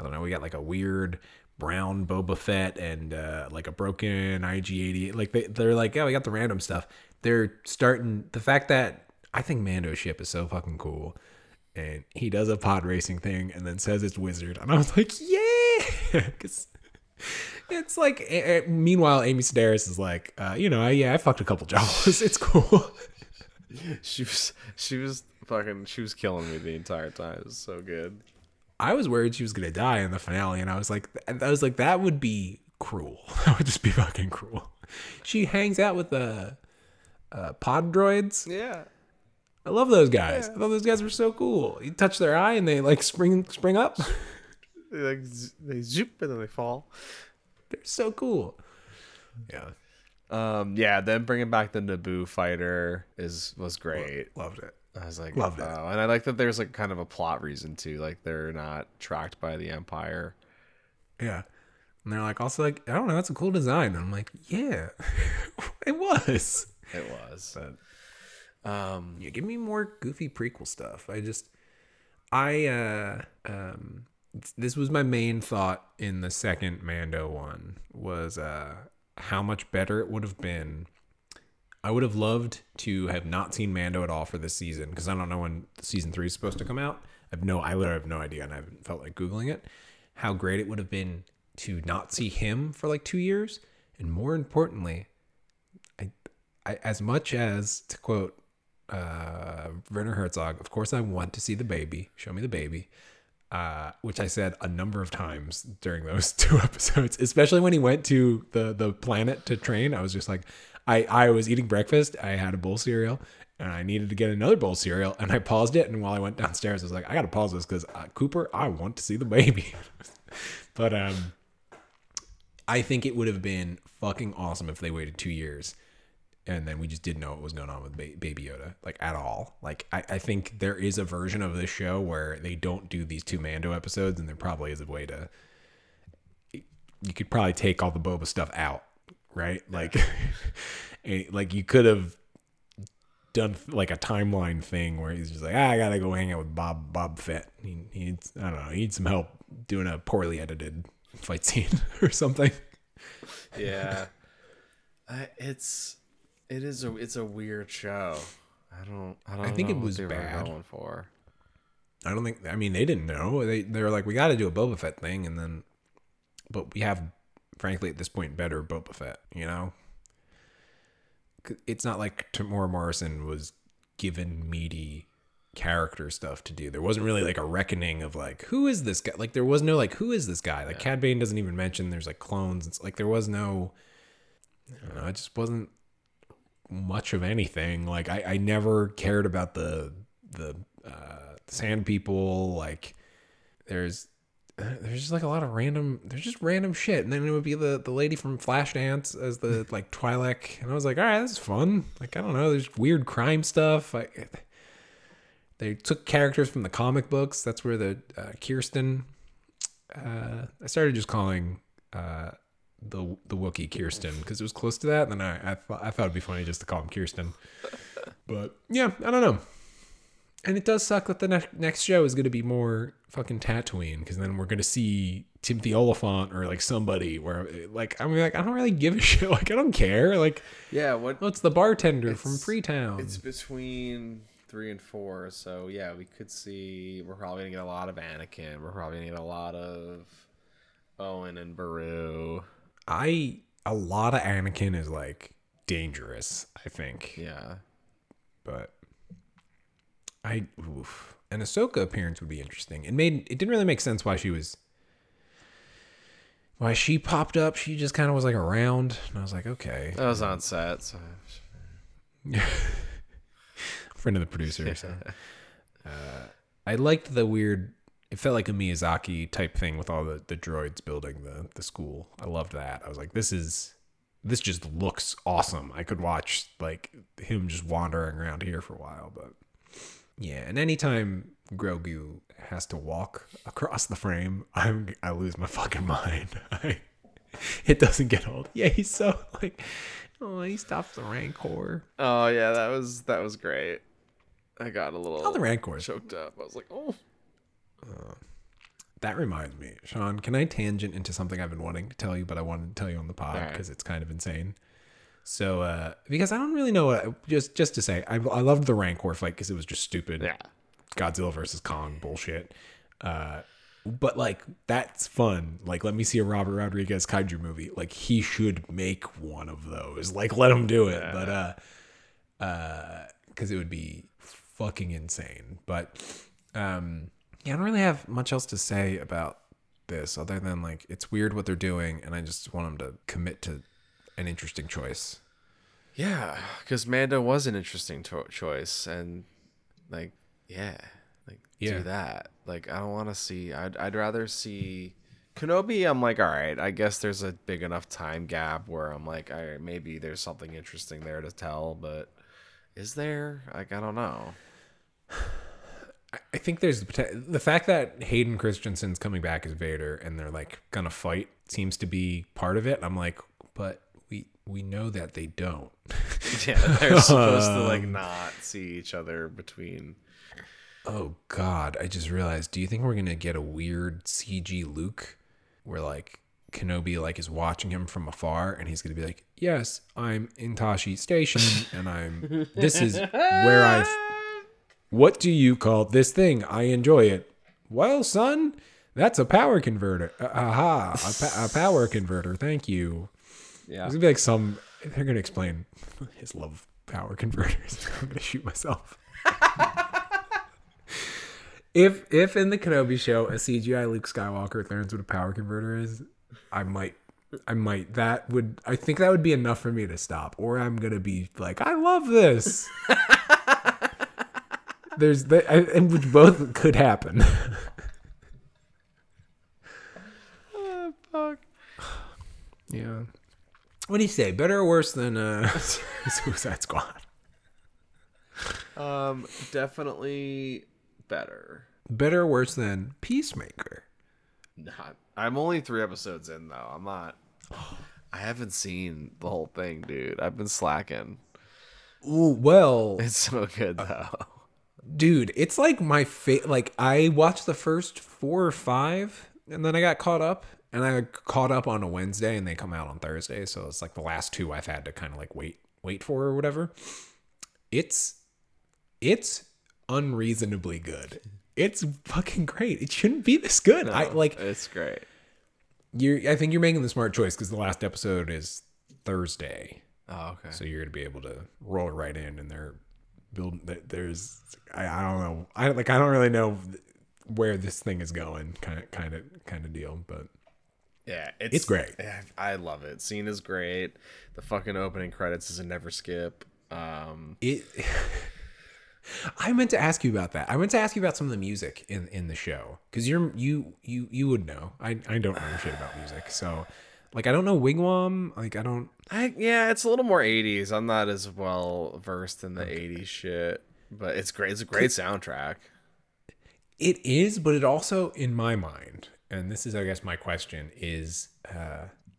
I don't know, we got like a weird brown Boba Fett and like a broken IG-88. Like they're like, yeah, we got the random stuff. They're starting the fact that I think Mando's ship is so fucking cool, and he does a pod racing thing and then says it's wizard, and I was like, yeah, because it's like. Meanwhile, Amy Sedaris is like, I fucked a couple Jawas. It's cool. She was killing me the entire time. It was so good. I was worried she was gonna die in the finale, and I was like, that would be cruel. That would just be fucking cruel. She hangs out with the pod droids. Yeah, I love those guys. Yeah. I thought those guys were so cool. You touch their eye and they like spring up. They zoop and then they fall. They're so cool. Yeah. Then bringing back the Naboo fighter was great. Loved it. I was like, loved it. And I like that there's like kind of a plot reason too. Like they're not tracked by the Empire. Yeah. And they're like, also like, I don't know, that's a cool design. And I'm like, yeah, it was. It was. But, give me more goofy prequel stuff. This was my main thought in the second Mando one was, how much better it would have been. I would have loved to have not seen Mando at all for this season, because I don't know when season 3 is supposed to come out. I literally have no idea, and I haven't felt like Googling it. How great it would have been to not see him for like 2 years. And more importantly, I as much as, to quote Werner Herzog, of course I want to see the baby. Show me the baby. Which I said a number of times during those two episodes, especially when he went to the planet to train. I was just like, I was eating breakfast. I had a bowl of cereal and I needed to get another bowl of cereal, and I paused it. And while I went downstairs, I was like, I got to pause this because Cooper, I want to see the baby. But I think it would have been fucking awesome if they waited 2 years and then we just didn't know what was going on with Baby Yoda, like, at all. Like, I think there is a version of this show where they don't do these two Mando episodes, and there probably is a way to... You could probably take all the Boba stuff out, right? Yeah. Like you could have done, like, a timeline thing where he's just like, I gotta go hang out with Boba Fett. He needs some help doing a poorly edited fight scene or something. Yeah. It's a weird show. I think it was bad. Going for. I don't think. I mean, they didn't know. They were like, we got to do a Boba Fett thing, and then, but we have, frankly, at this point, better Boba Fett. You know, it's not like Tamora Morrison was given meaty character stuff to do. There wasn't really like a reckoning of like, who is this guy? Like there was no like, who is this guy? Like, yeah. Cad Bane doesn't even mention. There's like clones. It's like there was no. I don't know. It just wasn't much of anything. Like I never cared about the sand people. Like there's just like a lot of random shit, and then it would be the lady from Flashdance as the like Twi'lek, and I was like, all right, this is fun. Like I don't know, there's weird crime stuff. They took characters from the comic books. That's where the Kirsten. I started just calling. The Wookiee Kirsten, because it was close to that, and then I thought it'd be funny just to call him Kirsten. But yeah, I don't know. And it does suck that the next show is going to be more fucking Tatooine, because then we're going to see Timothy Oliphant or like somebody where like I'm like, I don't really give a shit. Like I don't care. Like, yeah, what's the bartender from Freetown? It's between 3 and 4, so yeah, we could see. We're probably gonna get a lot of Anakin. We're probably gonna get a lot of Owen and Beru. A lot of Anakin is like dangerous, I think. Yeah. But an Ahsoka appearance would be interesting. It didn't really make sense why she was why she popped up. She just kind of was like around, and I was like, okay. I was on set, so friend of the producer. So. I liked the weird. It felt like a Miyazaki type thing with all the droids building the school. I loved that. I was like, this just looks awesome. I could watch like him just wandering around here for a while, but yeah. And anytime Grogu has to walk across the frame, I lose my fucking mind. It doesn't get old. Yeah, he's so like, oh, he stops the Rancor. Oh yeah, that was great. I got a little the Rancor choked up. I was like, oh. That reminds me, Sean, can I tangent into something I've been wanting to tell you, but I wanted to tell you on the pod because it's kind of insane. So, because I don't really know just to say, I loved the Rancor fight because it was just stupid. Yeah. Godzilla versus Kong bullshit. But like, that's fun. Like, let me see a Robert Rodriguez kaiju movie. Like, he should make one of those. Like, let him do it. Yeah. But, cause it would be fucking insane. But, yeah, I don't really have much else to say about this other than like it's weird what they're doing, and I just want them to commit to an interesting choice. Yeah, because Mando was an interesting choice, and like, yeah, like do that. Like, I don't want to see. I'd rather see Kenobi. I'm like, all right, I guess there's a big enough time gap where I'm like, all right, maybe there's something interesting there to tell, but is there? Like, I don't know. I think there's the fact that Hayden Christensen's coming back as Vader and they're like gonna fight seems to be part of it. I'm like, but we know that they don't. Yeah, they're supposed to like not see each other between. Oh God, I just realized. Do you think we're gonna get a weird CG Luke where like Kenobi like is watching him from afar and he's gonna be like, "Yes, I'm in Tashi Station and I'm. This is where I've." What do you call this thing? I enjoy it. Well, son, that's a power converter. A power converter. Thank you. Yeah. It's gonna be like they're gonna explain his love of power converters. I'm gonna shoot myself. If in the Kenobi show a CGI Luke Skywalker learns what a power converter is, I might. I think that would be enough for me to stop. Or I'm gonna be like, I love this. And which both could happen. Oh, fuck. Yeah. What do you say? Better or worse than Suicide Squad? Definitely better. Better or worse than Peacemaker? Not. I'm only 3 episodes in though. I'm not. I haven't seen the whole thing, dude. I've been slacking. Ooh, well. It's so good though. Dude, it's like my favorite. Like, I watched the first 4 or 5, and then I got caught up. And I caught up on a Wednesday, and they come out on Thursday. So it's like the last 2 I've had to kind of like wait for or whatever. It's unreasonably good. It's fucking great. It shouldn't be this good. No, it's great. I think you're making the smart choice because the last episode is Thursday. Oh, okay. So you're gonna be able to roll right in, and they're. I don't know. I don't really know where this thing is going, kind of deal. But yeah, it's great. I love it. Scene is great. The fucking opening credits is a never skip. I meant to ask you about that. I meant to ask you about some of the music in the show because you would know. I don't know shit about music, so. Like, I don't know Wigwam. Like, yeah, it's a little more 80s. I'm not as well versed in the 80s shit, but it's great. It's a great soundtrack. It is, but it also, in my mind, and this is, I guess, my question, is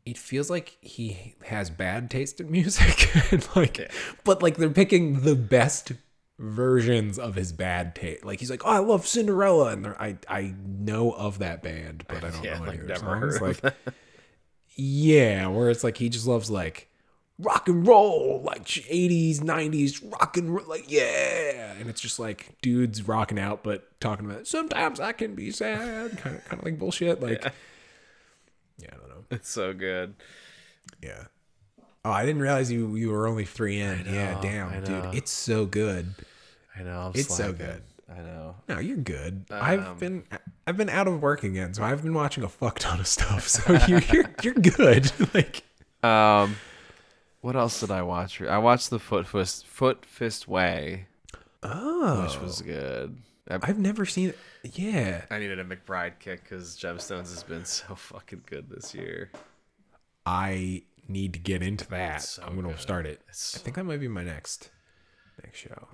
it feels like he has bad taste in music. And like, yeah. But, like, they're picking the best versions of his bad taste. Like, he's like, oh, I love Cinderella. And I know of that band, but I don't know any of their songs. Like, yeah, where it's like he just loves like rock and roll, like 80s, 90s rock and roll, like yeah, and it's just like dudes rocking out but talking about sometimes I can be sad, kind of like bullshit, like yeah, I don't know. It's so good. Yeah. Oh, I didn't realize you were only 3 in. Know, yeah, damn, dude, it's so good. I know. I'm it's slacking. So good. I know. No, you're good. I've been. I've been out of work again, so I've been watching a fuck ton of stuff. So you're good. Like, what else did I watch? I watched the Foot Fist Way. Oh, which was good. I've never seen it. Yeah, I needed a McBride kick because Gemstones has been so fucking good this year. I need to get into that. So I'm gonna start it. I think that might be my next show.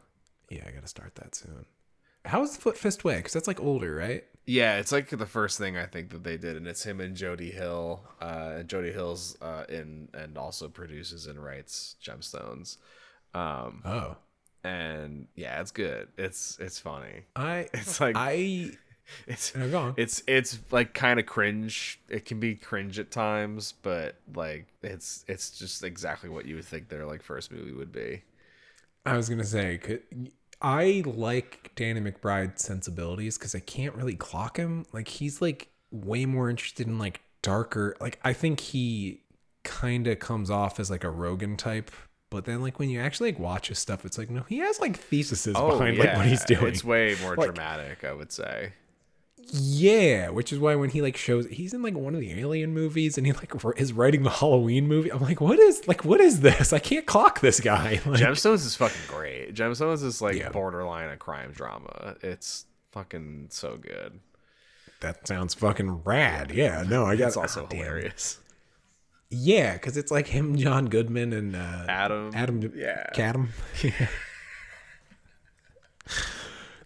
Yeah, I gotta start that soon. How is the Foot Fist Way? Because that's like older, right? Yeah, it's like the first thing I think that they did, and it's him and Jodie Hill. And Jodie Hill's in and also produces and writes Gemstones. And yeah, it's good. It's funny. It's like kind of cringe. It can be cringe at times, but like it's just exactly what you would think their like first movie would be. I was gonna say, I like Danny McBride's sensibilities because I can't really clock him. Like he's like way more interested in like darker. Like I think he kind of comes off as like a Rogan type. But then, like, when you actually like watch his stuff, it's like, no, he has like theses behind like what he's doing. It's way more like, dramatic, I would say. Yeah, which is why when he like shows, he's in like one of the Alien movies, and he like is writing the Halloween movie. I'm like, what is this? I can't clock this guy. Like, Gemstones is fucking great. Gemstones is like borderline a crime drama. It's fucking so good. That sounds fucking rad. Yeah, no, I guess it's also hilarious. Yeah, because it's like him, John Goodman, and Adam, yeah, Cadam. Yeah.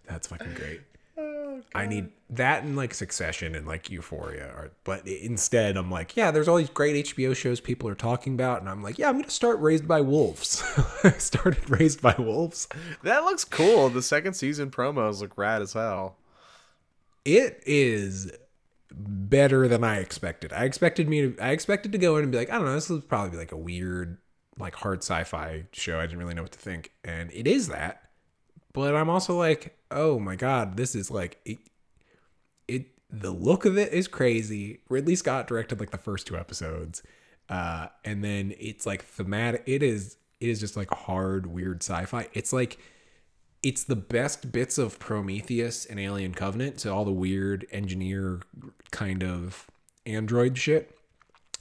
That's fucking great. Oh, I need that and like Succession and like Euphoria. But instead, I'm like, yeah, there's all these great HBO shows people are talking about, and I'm like, yeah, I'm gonna start Raised by Wolves. I started Raised by Wolves. That looks cool. The second season promos look rad as hell. It is better than I expected. I expected to go in and be like, I don't know, this will probably be like a weird, like hard sci-fi show. I didn't really know what to think, and it is that. But I'm also like, oh my god, this is like it. The look of it is crazy. Ridley Scott directed like the first two episodes, and then it's like thematic. It is just like hard, weird sci-fi. It's like, it's the best bits of Prometheus and Alien Covenant, so all the weird engineer kind of android shit.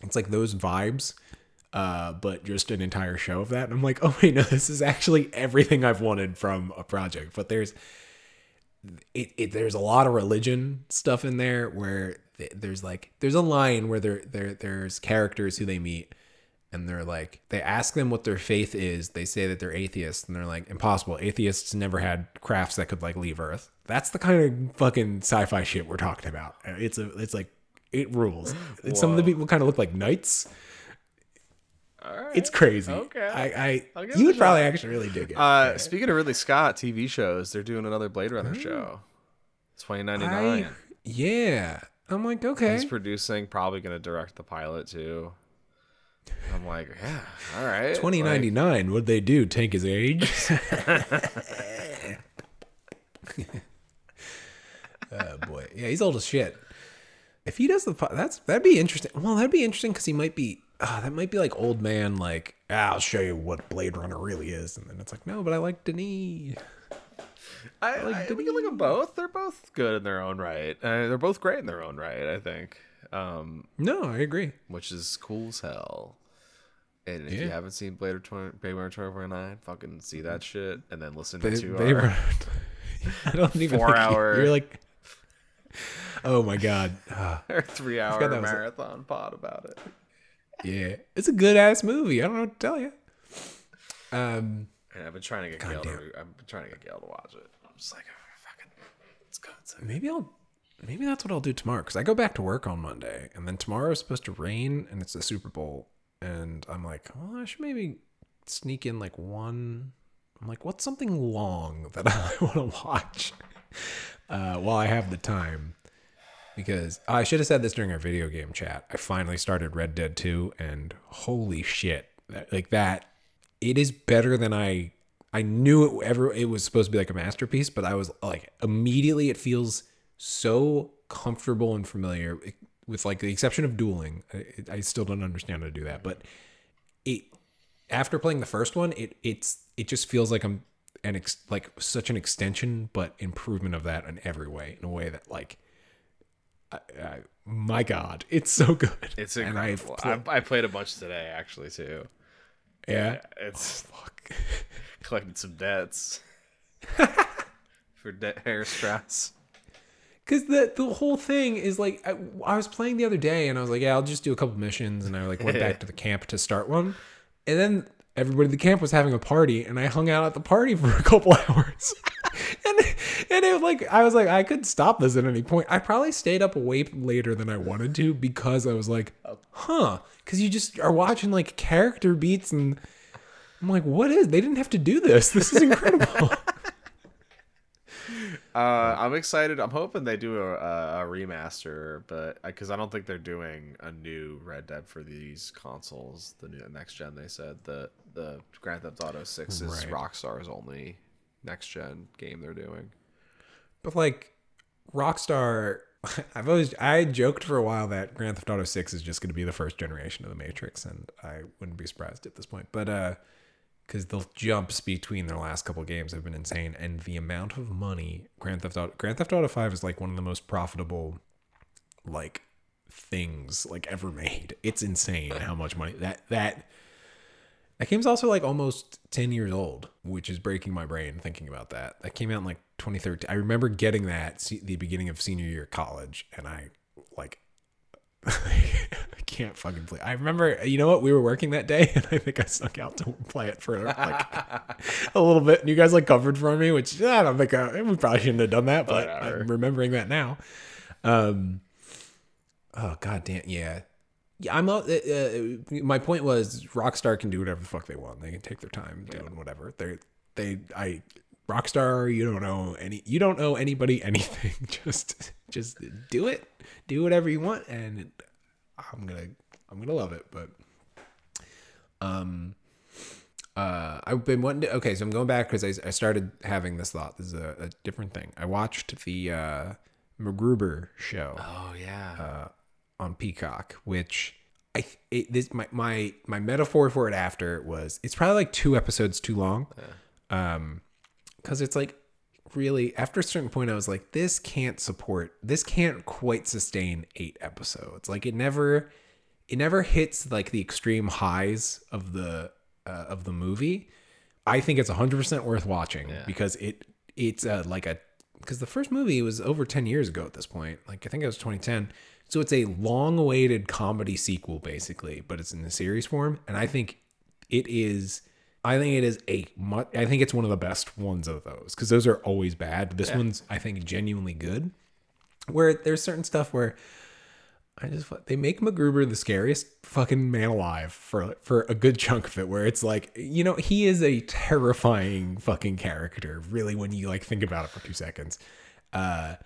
It's like those vibes, but just an entire show of that. And I'm like, oh wait, no, this is actually everything I've wanted from a project. But there's a lot of religion stuff in there where there's a line where there's characters who they meet. And they're like, they ask them what their faith is. They say that they're atheists, and they're like, impossible. Atheists never had crafts that could like leave Earth. That's the kind of fucking sci-fi shit we're talking about. It's like, it rules. Whoa. Some of the people kind of look like knights. All right. It's crazy. Okay. You would probably actually really dig it. Right? Speaking of Ridley Scott TV shows, they're doing another Blade Runner show. It's 2099. Yeah. I'm like, okay. He's producing, probably going to direct the pilot too. I'm like, yeah, all right. 2099, like, what'd they do? Take his age? Oh, boy. Yeah, he's old as shit. If he does that'd be interesting. Well, that'd be interesting because he might be, that might be like old man, like, I'll show you what Blade Runner really is. And then it's like, no, but I like Denis. We can look at both. They're both good in their own right. They're both great in their own right, I think. No, I agree, which is cool as hell. And if you haven't seen Blade Runner 2049, fucking see that shit and then listen to our 4 hour. You're like, oh my god, our 3 hour marathon pod about it. Yeah, it's a good ass movie. I don't know what to tell you. And I've been trying to get Gail to watch it. I'm just like, fucking, let's go. Maybe that's what I'll do tomorrow, because I go back to work on Monday, and then tomorrow is supposed to rain, and it's the Super Bowl, and I'm like, well, I should maybe sneak in like one. I'm like, what's something long that I want to watch while I have the time? Because I should have said this during our video game chat. I finally started Red Dead 2, and holy shit, it is better than I knew it was supposed to be like a masterpiece, but I was like, immediately it feels so comfortable and familiar, with like the exception of dueling. I still don't understand how to do that, but after playing the first one, it just feels like I'm like such an extension, but improvement of that in every way, in a way that like my God, it's so good. It's incredible. I played a bunch today, actually, too. Yeah? It's collected some debts for hair stress. Because the whole thing is like, I was playing the other day and I was like, yeah, I'll just do a couple missions. And I like went back to the camp to start one. And then everybody at the camp was having a party and I hung out at the party for a couple hours. And it like, I was like, I could stop this at any point. I probably stayed up way later than I wanted to because I was like, huh. Because you just are watching like character beats and I'm like, what is, they didn't have to do this. This is incredible. I'm excited. I'm hoping they do a remaster, but because I don't think they're doing a new Red Dead for these consoles, the new next gen. They said the Grand Theft Auto 6 is Rockstar's only next gen game they're doing. But like Rockstar, I joked for a while that Grand Theft Auto 6 is just going to be the first generation of the Matrix, and I wouldn't be surprised at this point. But because the jumps between their last couple of games have been insane, and the amount of money Grand Theft Auto 5 is like one of the most profitable like things like ever made. It's insane how much money that game's also like almost 10 years old, which is breaking my brain thinking about that. That came out in like 2013. I remember getting that the beginning of senior year of college, and I like I can't fucking play. I remember, you know what? We were working that day, and I think I snuck out to play it for like a little bit. And you guys like covered for me, which I don't think we probably shouldn't have done that, but whatever. I'm remembering that now. Oh goddamn, yeah. I'm my point was Rockstar can do whatever the fuck they want. They can take their time doing whatever. Rockstar, you don't owe anybody anything. Just do it. Do whatever you want, and I'm gonna love it. But I've been wanting to, okay, so I'm going back because I started having this thought. This is a different thing. I watched the MacGruber show. Oh yeah. On Peacock, which my metaphor for it after was it's probably like 2 episodes too long. Yeah. Because it's like really after a certain point I was like, this can't quite sustain 8 episodes. Like it never hits like the extreme highs of the movie. I think it's 100% worth watching because because the first movie was over 10 years ago at this point. Like I think it was 2010. So it's a long awaited comedy sequel basically, but it's in the series form. And I think it's one of the best ones of those because those are always bad. This one's, I think, genuinely good. Where there's certain stuff where they make MacGruber the scariest fucking man alive for a good chunk of it. Where it's like, he is a terrifying fucking character, really, when you like think about it for 2 seconds. But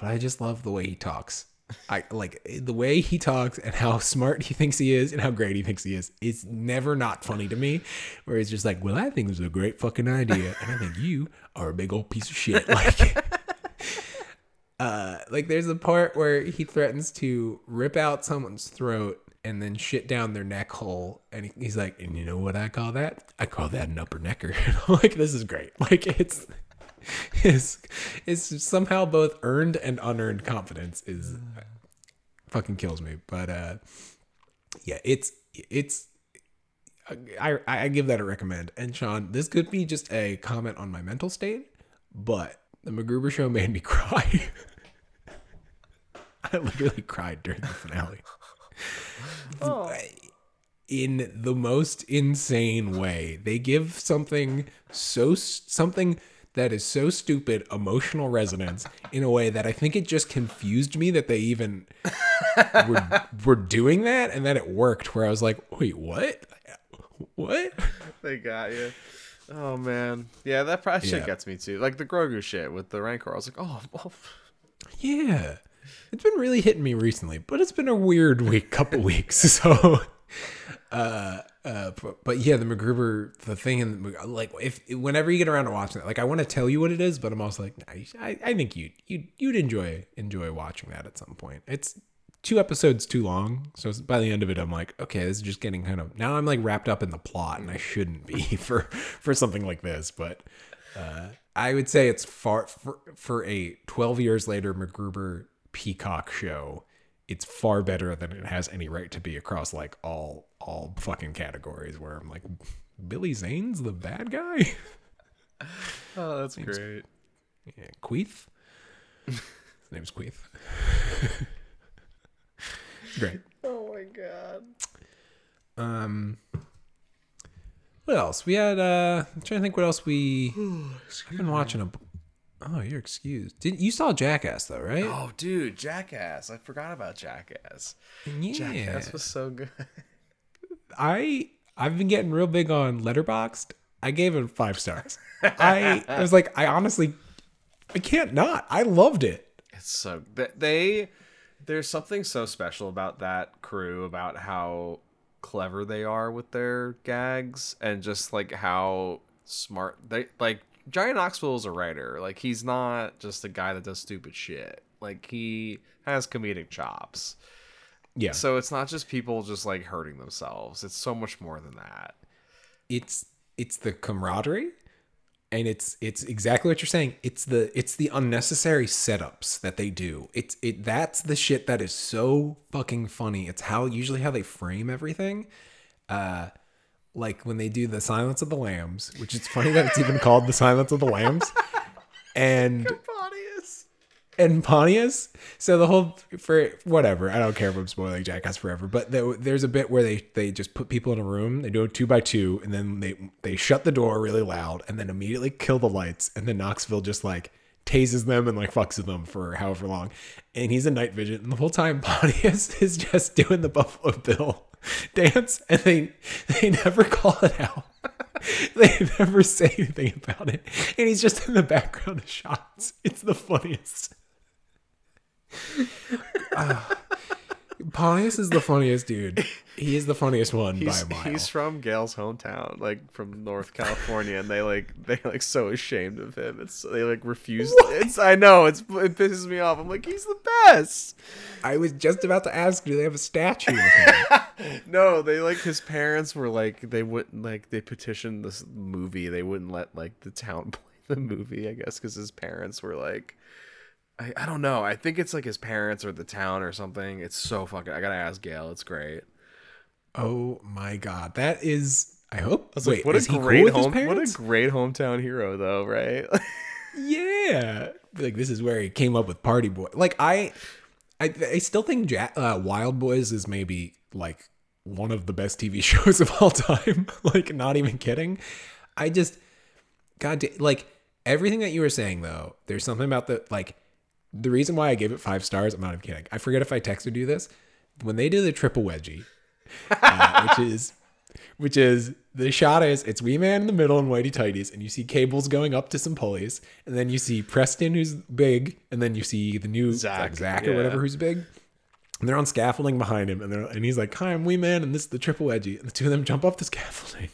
I just love the way he talks. I like the way he talks and how smart he thinks he is and how great he thinks he is. It's never not funny to me, where he's just like, well, I think this is a great fucking idea. And I think you are a big old piece of shit. Like, like there's a part where he threatens to rip out someone's throat and then shit down their neck hole. And he's like, and you know what I call that? I call that an upper necker. And I'm like, this is great. Like it's somehow both earned and unearned confidence is fucking kills me. But I give that a recommend. And Sean, this could be just a comment on my mental state, but the MacGruber show made me cry. I literally cried during the finale. Oh. In the most insane way. They give something that is so stupid, emotional resonance in a way that I think it just confused me that they even were doing that and that it worked, where I was like, wait, what? What? They got you. Oh, man. Yeah, that probably shit gets me too. Like the Grogu shit with the Rancor. I was like, oh. Yeah. It's been really hitting me recently, but it's been a weird couple weeks. So... but yeah, the MacGruber, the thing in the, like, whenever you get around to watching that, like, I want to tell you what it is, but I'm also like, I think you'd enjoy watching that at some point. It's 2 episodes too long, so by the end of it, I'm like, okay, this is just getting kind of, now I'm like wrapped up in the plot, and I shouldn't be for something like this, but I would say it's far for a 12 years later MacGruber Peacock show, it's far better than it has any right to be across like all fucking categories, where I'm like, Billy Zane's the bad guy. Oh, that's great. Yeah, Queeth. His name's Queeth. Great. Oh my god. What else? We had I'm trying to think what else we I've been watching a Oh, you're excused. You saw Jackass though, right? Oh, dude, Jackass. I forgot about Jackass. Yeah. Jackass was so good. I've been getting real big on Letterboxd. I gave it 5 stars. I was like, I honestly, I can't not. I loved it. It's so there's something so special about that crew, about how clever they are with their gags and just like how smart they like. Johnny Knoxville is a writer. Like, he's not just a guy that does stupid shit. Like, he has comedic chops. Yeah. So it's not just people just like hurting themselves. It's so much more than that. It's the camaraderie, and it's exactly what you're saying. It's the unnecessary setups that they do. That's the shit that is so fucking funny. It's usually how they frame everything. Like when they do the Silence of the Lambs, which it's funny that it's even called the Silence of the Lambs, and Pontius. So the whole for whatever, I don't care if I'm spoiling Jackass Forever, but there's a bit where they just put people in a room, they do a 2x2, and then they shut the door really loud, and then immediately kill the lights, and then Knoxville just like tases them and like fucks with them for however long, and he's a night vision, and the whole time Pontius is just doing the Buffalo Bill dance, and they never call it out. They never say anything about it, and he's just in the background of shots. It's the funniest. Pontius is the funniest dude. He is the funniest one by a mile. He's from Gail's hometown, like from North California, and they so ashamed of him. They like refuse. I know it pisses me off. I'm like, he's the best. I was just about to ask, do they have a statue of him? No, they like his parents were like they wouldn't like they petitioned this movie. They wouldn't let like the town play the movie, I guess, because his parents were like. I don't know. I think it's like his parents or the town or something. It's so fucking... I gotta ask Gail. It's great. Oh my god. That is... I hope... Wait, what is he cool with his parents? What a great hometown hero though, right? Yeah. Like, this is where he came up with Party Boy. Like, I still think Wild Boys is maybe like one of the best TV shows of all time. Like, not even kidding. I just... God damn... Like, everything that you were saying though, there's something about the... Like... The reason why I gave it 5 stars, I'm not even kidding. I forget if I texted you this. When they do the triple wedgie, which is the shot is it's Wee Man in the middle in whitey tighties, and you see cables going up to some pulleys, and then you see Preston who's big, and then you see the new Zach or whatever who's big, and they're on scaffolding behind him, and he's like, "Hi, I'm Wee Man, and this is the triple wedgie," and the two of them jump off the scaffolding,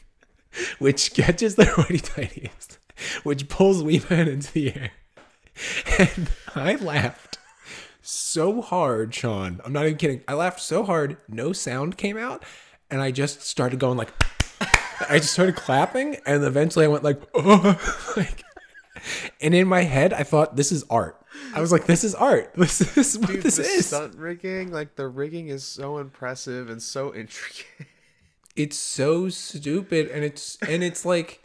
which catches their whitey tighties, which pulls Wee Man into the air. And I laughed so hard, Sean. I'm not even kidding. I laughed so hard, no sound came out, and I just started going like, I just started clapping, and eventually I went like, oh, like, and in my head I thought, this is art. I was like, this is art. This is what this is. Stunt rigging, like the rigging is so impressive and so intricate. It's so stupid, and it's like.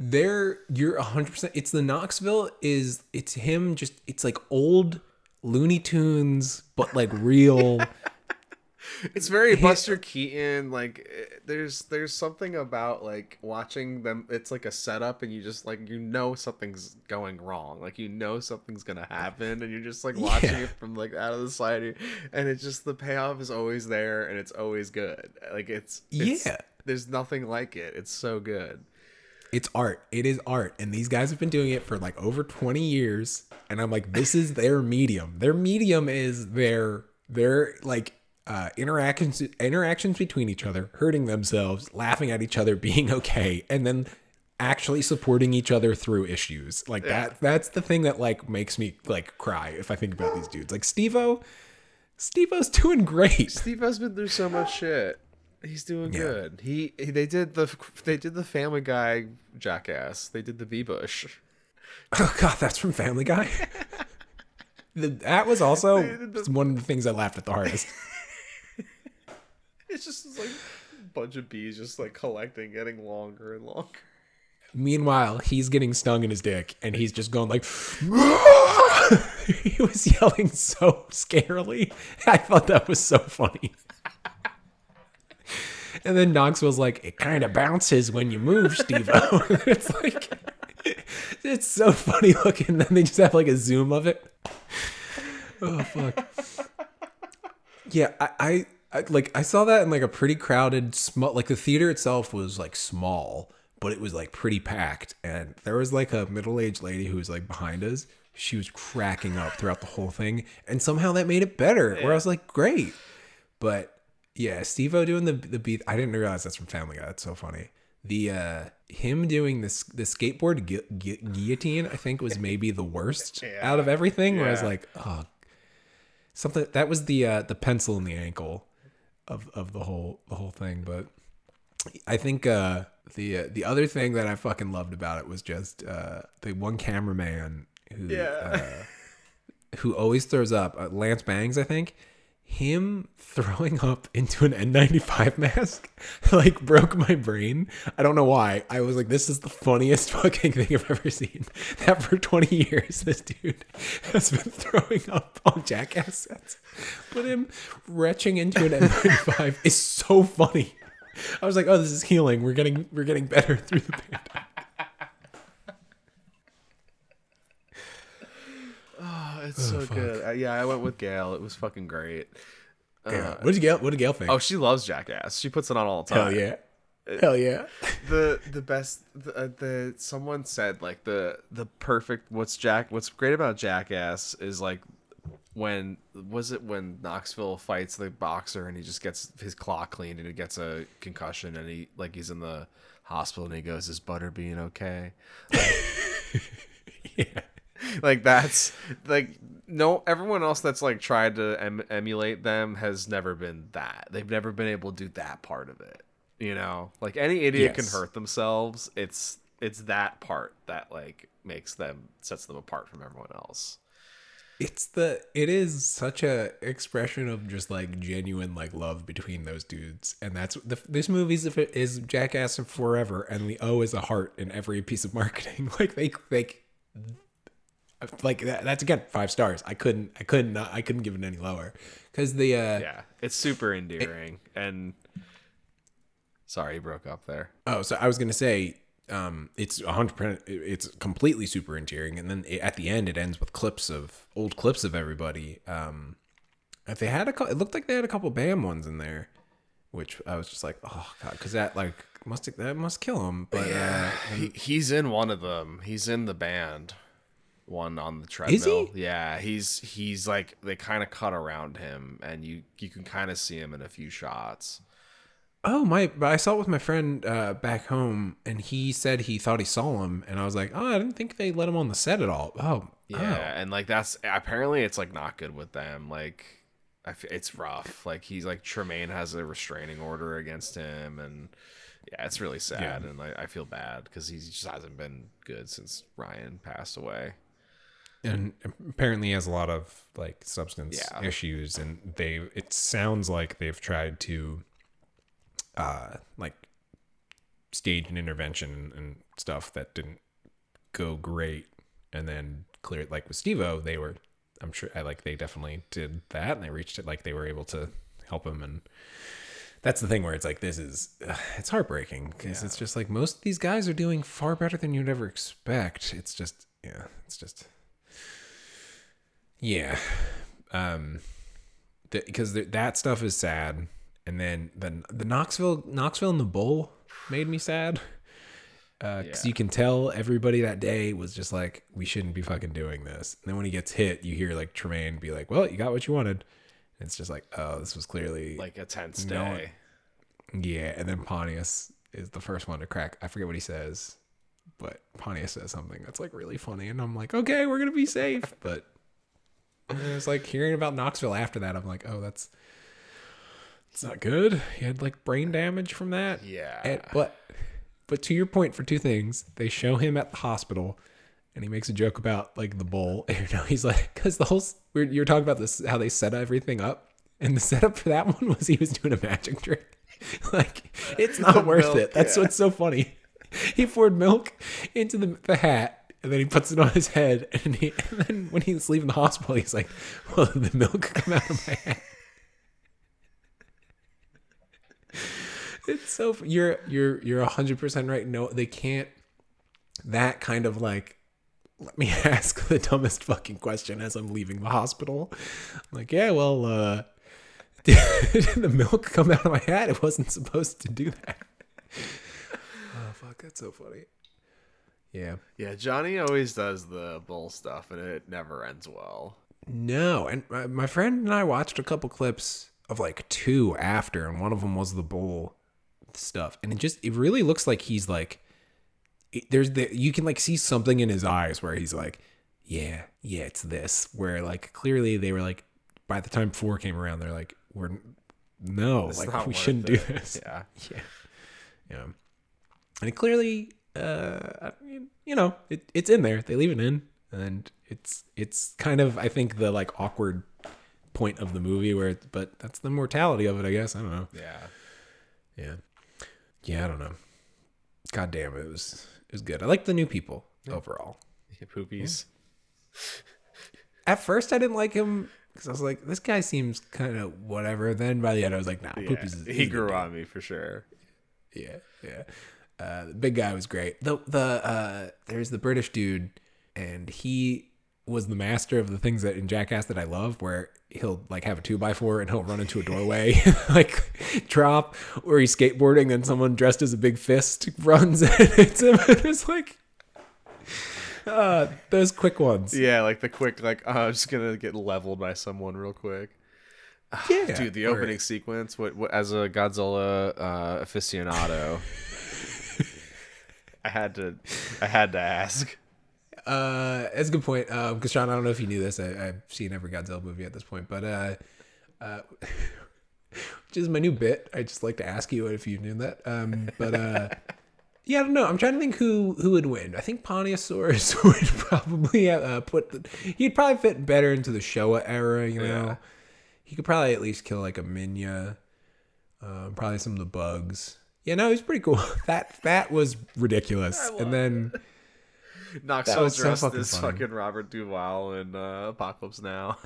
There, you're 100%. It's the Knoxville is. It's him. Just it's like old Looney Tunes, but like real. It's very Buster Keaton. Like there's something about like watching them. It's like a setup, and you just like something's going wrong. Like something's gonna happen, and you're just like watching it from like out of the side. And it's just the payoff is always there, and it's always good. Like it's There's nothing like it. It's so good. It's art. It is art. And these guys have been doing it for like over 20 years. And I'm like, this is their medium. Their medium is their like interactions between each other, hurting themselves, laughing at each other, being okay, and then actually supporting each other through issues. Like that's the thing that like makes me like cry if I think about these dudes. Like Steve-O's doing great. Steve-O's been through so much shit. He's doing good. They did the Family Guy Jackass. They did the Bee Bush. Oh god, that's from Family Guy. That was also one of the things I laughed at the hardest. It's just like a bunch of bees just like collecting, getting longer and longer. Meanwhile, he's getting stung in his dick, and he's just going like, he was yelling so scarily. I thought that was so funny. And then Knox was like, it kind of bounces when you move, Steve-O. It's like, it's so funny looking. And then they just have like a zoom of it. Oh, fuck. Yeah, I like, I saw that in like a pretty crowded, small, like the theater itself was like small, but it was like pretty packed. And there was like a middle-aged lady who was like behind us. She was cracking up throughout the whole thing. And somehow that made it better, where I was like, great. But yeah, Steve-O doing the beat. I didn't realize that's from Family Guy. That's so funny. The him doing this the skateboard guillotine, I think, was maybe the worst out of everything. Yeah. Where I was like, oh, something that was the pencil in the ankle of the whole thing. But I think the other thing that I fucking loved about it was just the one cameraman who always throws up Lance Bangs, I think. Him throwing up into an N95 mask like broke my brain. I don't know why. I was like, this is the funniest fucking thing I've ever seen. That for 20 years, this dude has been throwing up on Jackass sets. But him retching into an N95 is so funny. I was like, oh, this is healing. We're getting better through the pandemic. It's so good. Yeah, I went with Gail. It was fucking great. What did Gail think? Oh, she loves Jackass. She puts it on all the time. Hell yeah. The best. The someone said like the perfect. What's great about Jackass is like when Knoxville fights the boxer and he just gets his claw cleaned and he gets a concussion and he's in the hospital and he goes, "Is butter being okay?" Yeah. Like that's like no everyone else that's like tried to emulate them has never been that. They've never been able to do that part of it, you know, like any idiot can hurt themselves. It's that part that like sets them apart from everyone else. It is such a expression of just like genuine like love between those dudes, and that's this movie's if it is Jackass forever, and the O is a heart in every piece of marketing. Like like that's again 5 stars. I couldn't give it any lower because the it's super endearing and sorry you broke up there. Oh, so I was gonna say it's 100%. It's completely super endearing, and then at the end it ends with old clips of everybody. It looked like they had a couple BAM ones in there, which I was just like, oh god, because that like must kill him. But yeah, he's in one of them. He's in the band. One on the treadmill. Is he? Yeah, he's like they kind of cut around him, and you can kind of see him in a few shots. Oh my! I saw it with my friend back home, and he said he thought he saw him, and I was like, oh, I didn't think they let him on the set at all. Oh, yeah, and like that's apparently it's like not good with them. Like it's rough. Like he's like Tremaine has a restraining order against him, and yeah, it's really sad, and I feel bad because he just hasn't been good since Ryan passed away. And apparently he has a lot of like substance issues, and it sounds like they've tried to like stage an intervention and stuff that didn't go great, and then clear it. Like with Steve-O, they were, I'm sure they definitely did that, and they reached it, like they were able to help him. And that's the thing where it's like, this is, it's heartbreaking because it's just like most of these guys are doing far better than you'd ever expect. Yeah, because that stuff is sad, and then the Knoxville and the bowl made me sad, because you can tell everybody that day was just like, we shouldn't be fucking doing this. And then when he gets hit, you hear like Tremaine be like, "Well, you got what you wanted." And it's just like, oh, this was clearly like a tense day. Yeah, and then Pontius is the first one to crack. I forget what he says, but Pontius says something that's like really funny, and I'm like, okay, we're gonna be safe, but. And it was like hearing about Knoxville after that, I'm like, oh, it's not good. He had like brain damage from that. Yeah. But to your point for two things, they show him at the hospital and he makes a joke about like the bowl. You know, he's like, because the whole you were talking about this, how they set everything up, and the setup for that one was he was doing a magic trick. Like, it's not worth milk, it. That's what's so funny. He poured milk into the hat, and then he puts it on his head, and then when he's leaving the hospital, he's like, "Well, the milk come out of my hat." It's so you're 100% right. No, they can't. That kind of like, let me ask the dumbest fucking question as I'm leaving the hospital. I'm like, yeah, well, did the milk come out of my hat? It wasn't supposed to do that. Oh fuck, that's so funny. Yeah. Johnny always does the bull stuff, and it never ends well. No, and my friend and I watched a couple clips of like two after, and one of them was the bull stuff, and it really looks like he's like, you can like see something in his eyes where he's like, yeah, it's this, where like clearly they were like, by the time 4 came around, they're like, we shouldn't do this. Yeah. And it clearly, it's in there. They leave it in, and it's kind of, I think, the like awkward point of the movie but that's the mortality of it, I guess. I don't know. Yeah. I don't know. God damn, it was good. I like the new people overall. Yeah, poopies. Yeah. At first, I didn't like him because I was like, this guy seems kind of whatever. Then by the end, I was like, nah, poopies. He grew on me for sure. Yeah. The big guy was great. There's the British dude, and he was the master of the things that in Jackass that I love, where he'll like have a 2x4 and he'll run into a doorway, like drop, or he's skateboarding and someone dressed as a big fist runs and hits him. It's like those quick ones. Yeah, like the quick, like I'm just gonna get leveled by someone real quick. Yeah, dude, the opening sequence. What as a Godzilla aficionado, I had to ask. That's a good point. Because Sean, I don't know if you knew this. I've seen every Godzilla movie at this point, but which is my new bit. I just like to ask you if you knew that. I don't know. I'm trying to think who would win. I think Ponyosaurus would probably he'd probably fit better into the Showa era. You know, He could probably at least kill like a Minya, probably some of the bugs. Yeah, no, he's pretty cool. That was ridiculous. And then. Knox was dressed so as fucking Robert Duvall in Apocalypse Now.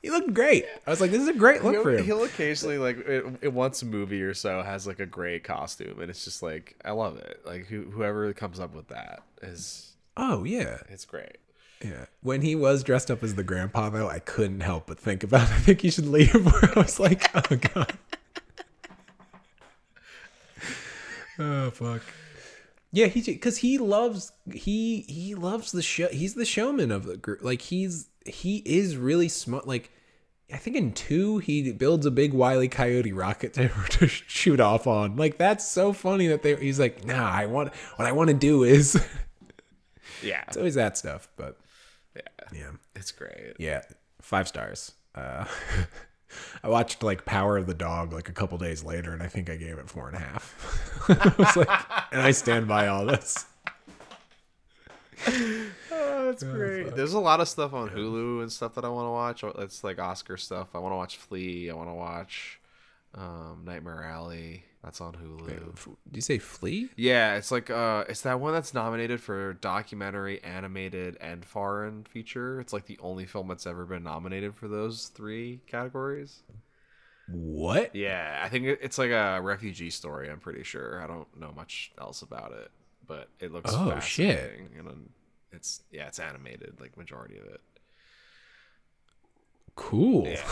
He looked great. I was like, this is a great look for him. He'll occasionally, like, it once a movie or so has like a great costume, and it's just like, I love it. Like whoever comes up with that is. Oh yeah, it's great. Yeah, when he was dressed up as the grandpa though, I couldn't help but think about. I think you should leave. Where I was like, oh god. Oh fuck. Yeah, because he loves the show. He's the showman of the group. Like he is really smart. Like I think in 2 he builds a big Wile E. Coyote rocket to shoot off on. Like that's so funny that he's like, nah, what I want to do is. Yeah, it's always that stuff. But yeah, it's great. Yeah, 5 stars. I watched like Power of the Dog like a couple days later, and I think I gave it 4.5. I was like, and I stand by all this. Oh, that's great. There's a lot of stuff on Hulu and stuff that I want to watch. It's like Oscar stuff. I want to watch Flea. I want to watch Nightmare Alley. That's on Hulu. Wait, did you say Flea? Yeah, it's like it's that one that's nominated for documentary, animated, and foreign feature. It's like the only film that's ever been nominated for those 3 categories. What? Yeah, I think it's like a refugee story, I'm pretty sure. I don't know much else about it, but it looks fascinating. Shit. And it's animated, like majority of it. Cool. Yeah.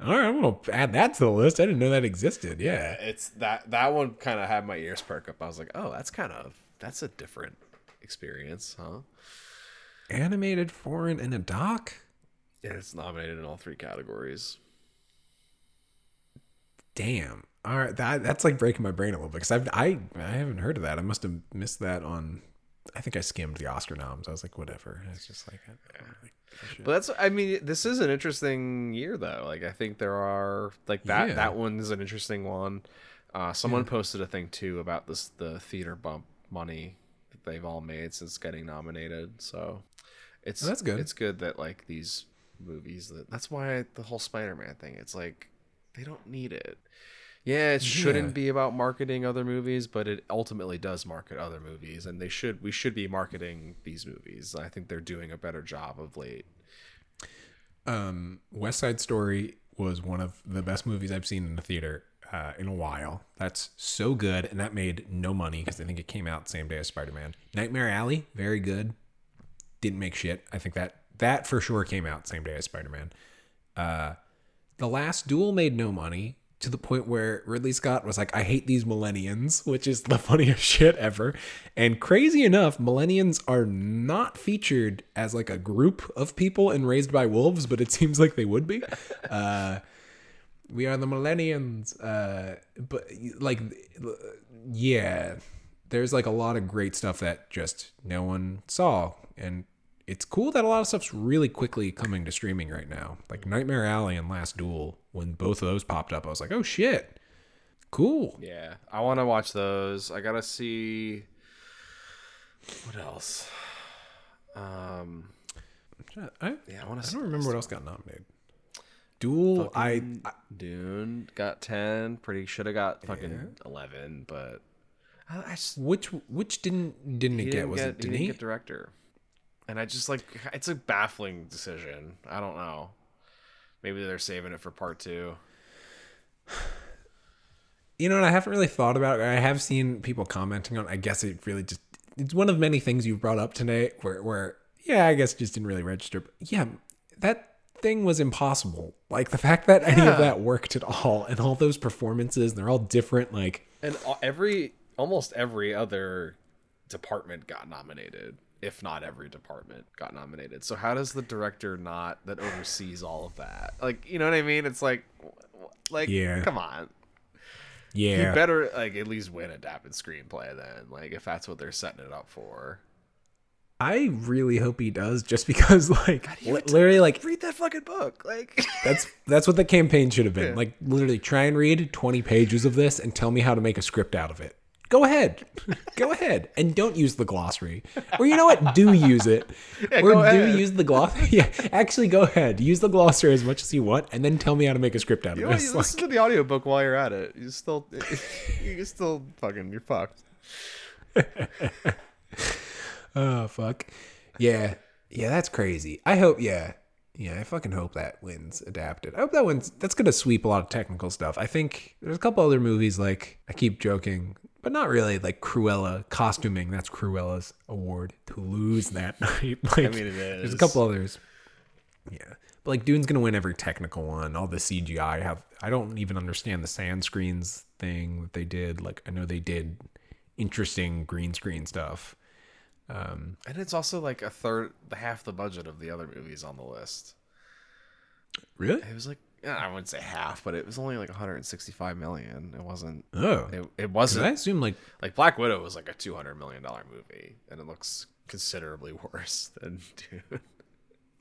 All right, I'm gonna add that to the list. I didn't know that existed. Yeah, it's that one kind of had my ears perk up. I was like, oh, that's a different experience, huh? Animated, foreign, and a doc. Yeah, it's nominated in all 3 categories. Damn. All right, that's like breaking my brain a little bit because I haven't heard of that. I must have missed that on. I think I skimmed the Oscar noms. I was like, whatever. It's just like, but that's. I mean, this is an interesting year though. Like, I think there are like that. Yeah. That one is an interesting one. Someone posted a thing too about the theater bump money they've all made since getting nominated. So it's that's good. It's good that like these movies that's why the whole Spider-Man thing. It's like they don't need it. Yeah, it shouldn't be about marketing other movies, but it ultimately does market other movies, and they should. We should be marketing these movies. I think they're doing a better job of late. West Side Story was one of the best movies I've seen in the theater in a while. That's so good, and that made no money because I think it came out the same day as Spider-Man. Nightmare Alley, very good. Didn't make shit. I think that for sure came out the same day as Spider-Man. The Last Duel made no money. To the point where Ridley Scott was like, I hate these millennials, which is the funniest shit ever. And crazy enough, millennials are not featured as like a group of people in Raised by Wolves, but it seems like they would be. We are the millennials. But like, yeah, there's like a lot of great stuff that just no one saw. And it's cool that a lot of stuff's really quickly coming to streaming right now. Like Nightmare Alley and Last Duel, when both of those popped up, I was like, oh shit, cool. Yeah, I want to watch those. I gotta see... What else? I want to see... I don't remember what else got nominated. Duel, Dune got 10, should have got fucking 11, but... I just, which didn't it get? Was it Denis? He didn't get director. And I just like, it's a baffling decision. I don't know. Maybe they're saving it for part two. You know what? I haven't really thought about it. I have seen people commenting on, I guess it really just, it's one of many things you brought up today where yeah, I guess it just didn't really register. But yeah, that thing was impossible. Like the fact that any of that worked at all and all those performances, and they're all different. Like, and almost every other department got nominated. If not every department got nominated. So how does the director not that oversees all of that? Like, you know what I mean? It's like, yeah. Come on. Yeah. You better like at least win adapted screenplay then. Like if that's what they're setting it up for. I really hope he does, just because like literally like read that fucking book. Like that's what the campaign should have been. Yeah. Like literally try and read 20 pages of this and tell me how to make a script out of it. Go ahead. And don't use the glossary. Or you know what? Do use it. Yeah, or do use the glossary. Yeah, actually, go ahead. Use the glossary as much as you want, and then tell me how to make a script out of this. Like, listen to the audiobook while you're at it. You're still fucking, you're fucked. Oh, fuck. Yeah. Yeah, that's crazy. I hope, I fucking hope that wins adapted. I hope that wins. That's going to sweep a lot of technical stuff. I think there's a couple other movies, like, I keep joking, but not really, like Cruella costuming. That's Cruella's award to lose that night. Like, I mean, it is. There's a couple others. Yeah. But like Dune's going to win every technical one. All the CGI. I don't even understand the sand screens thing that they did. Like, I know they did interesting green screen stuff. And it's also like half the budget of the other movies on the list. Really? It was like, I wouldn't say half, but it was only like 165 million. It wasn't. Oh, it wasn't. I assume like Black Widow was like a $200 million movie, and it looks considerably worse than Dune.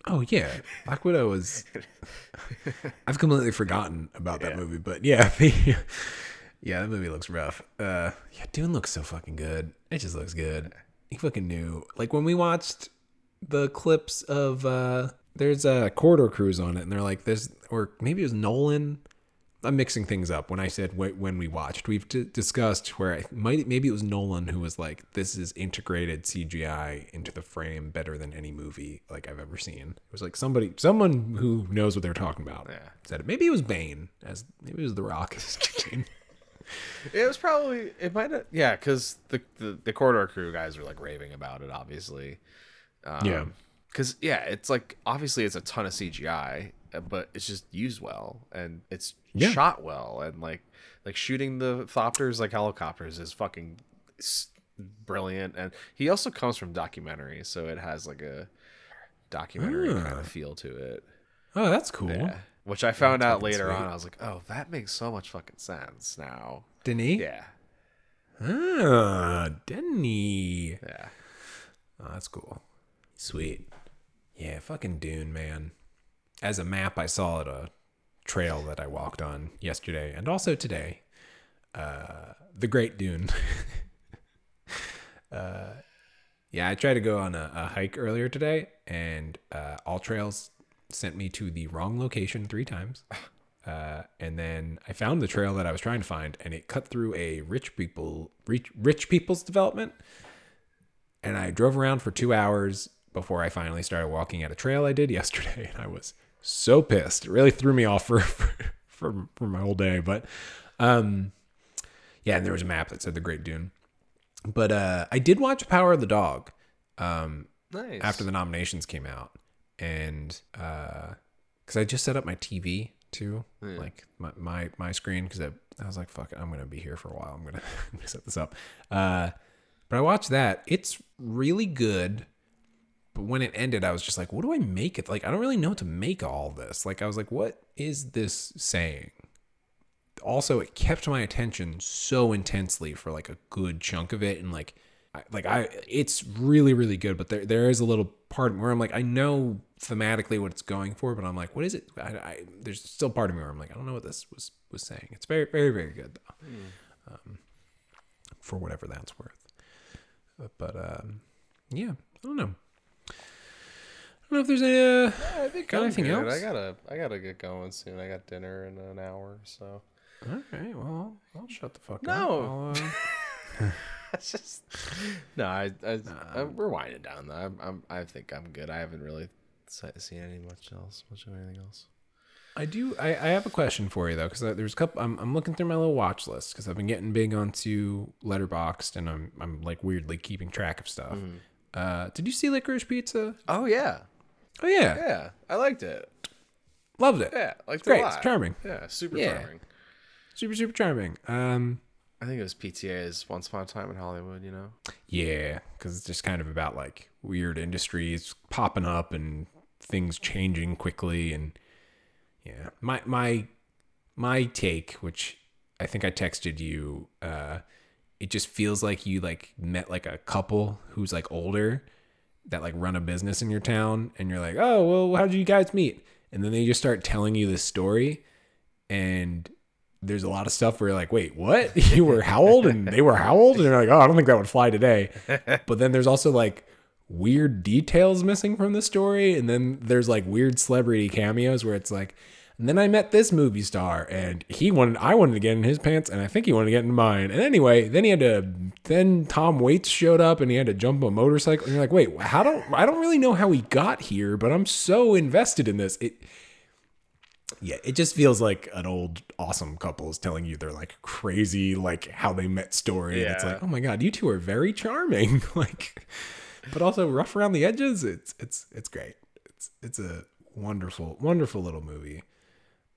Oh yeah, Black Widow was. I've completely forgotten about that movie, but yeah, that movie looks rough. Dune looks so fucking good. It just looks good. He fucking knew. Like when we watched the clips of there's a corridor cruise on it, and they're like this, or maybe it was Nolan. I'm mixing things up when I said when we watched. We've discussed where maybe it was Nolan who was like, this is integrated CGI into the frame better than any movie like I've ever seen. It was like someone who knows what they're talking about said it. Maybe it was Bane, maybe it was The Rock. It was probably, it might have, because the corridor crew guys were like raving about it, obviously. Because, it's like, obviously it's a ton of CGI, but it's just used well, and it's shot well, and like shooting the thopters like helicopters is fucking brilliant. And he also comes from documentary, so it has like a documentary kind of feel to it. Oh, that's cool. Yeah. Which I found out later on. I was like, oh, that makes so much fucking sense now. Denis? Yeah. Ah, Denis. Yeah. Oh, that's cool. Sweet. Yeah, fucking Dune, man. As a map, I saw at a trail that I walked on yesterday and also today. The Great Dune. Yeah, I tried to go on a hike earlier today, and All Trails sent me to the wrong location 3 times. And then I found the trail that I was trying to find, and it cut through a rich people's development. And I drove around for 2 hours before I finally started walking at a trail I did yesterday. And I was so pissed. It really threw me off for my whole day. But yeah, and there was a map that said the Great Dune. But I did watch Power of the Dog nice. After the nominations came out. And because I just set up my TV too, yeah. like my screen, because I was like, fuck it, I'm going to be here for a while. I'm gonna set this up. But I watched that. It's really good. But when it ended, I was just like, what do I make it? Like, I don't really know what to make all this. Like, I was like, what is this saying? Also, it kept my attention so intensely for like a good chunk of it. And like I it's really, really good. But there is a little part where I'm like, I know thematically what it's going for, but I'm like, what is it? There's still part of me where I'm like, I don't know what this was saying. It's very, very, very good though. Mm. For whatever that's worth. But yeah, I don't know if there's any, anything else. I gotta get going soon. I got dinner in an hour, so. All right, well, I'll shut the fuck up. No, it's just no. We're winding down though. I think I'm good. I haven't really seen any much of anything else. I do. I have a question for you though, because there's a couple. I'm looking through my little watch list because I've been getting big onto Letterboxd, and I'm like weirdly keeping track of stuff. Mm. Did you see Licorice Pizza? Oh yeah. Yeah, I liked it. Loved it. Yeah, liked it a lot. It's charming. Yeah, super charming. Super charming. I think it was PTA's Once Upon a Time in Hollywood. You know. Yeah, because it's just kind of about like weird industries popping up and things changing quickly and. Yeah, my take, which I think I texted you, it just feels like you like met like a couple who's like older that like run a business in your town, and you're like, oh well, how did you guys meet? And then they just start telling you this story, and there's a lot of stuff where you're like, wait, what? You were how old, and they were how old, and they're like, oh, I don't think that would fly today. But then there's also like weird details missing from the story, and then there's like weird celebrity cameos where it's like, and then I met this movie star, and I wanted to get in his pants, and I think he wanted to get in mine. And anyway, then Tom Waits showed up, and he had to jump a motorcycle. And you're like, wait, I don't really know how he got here, but I'm so invested in this. It just feels like an old awesome couple is telling you they're like crazy, like how they met story. Yeah. And it's like, oh my God, you two are very charming. Like, but also rough around the edges. It's great. It's a wonderful, wonderful little movie.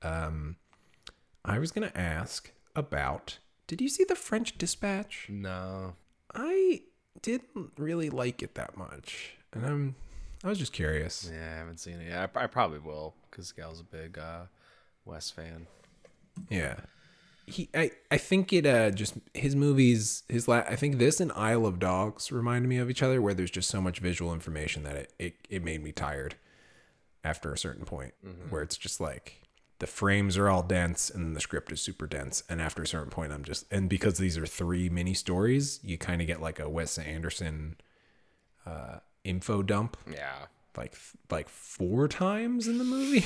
I was going to ask about, did you see The French Dispatch? No. I didn't really like it that much. And I was just curious. Yeah, I haven't seen it yet. I probably will, because Gal's a big West fan. Yeah. I think it just his movies, I think this and Isle of Dogs reminded me of each other, where there's just so much visual information that it made me tired after a certain point, mm-hmm. where it's just like the frames are all dense and the script is super dense, and after a certain point and because these are 3 mini stories, you kind of get like a Wes Anderson info dump. Yeah. Like 4 times in the movie,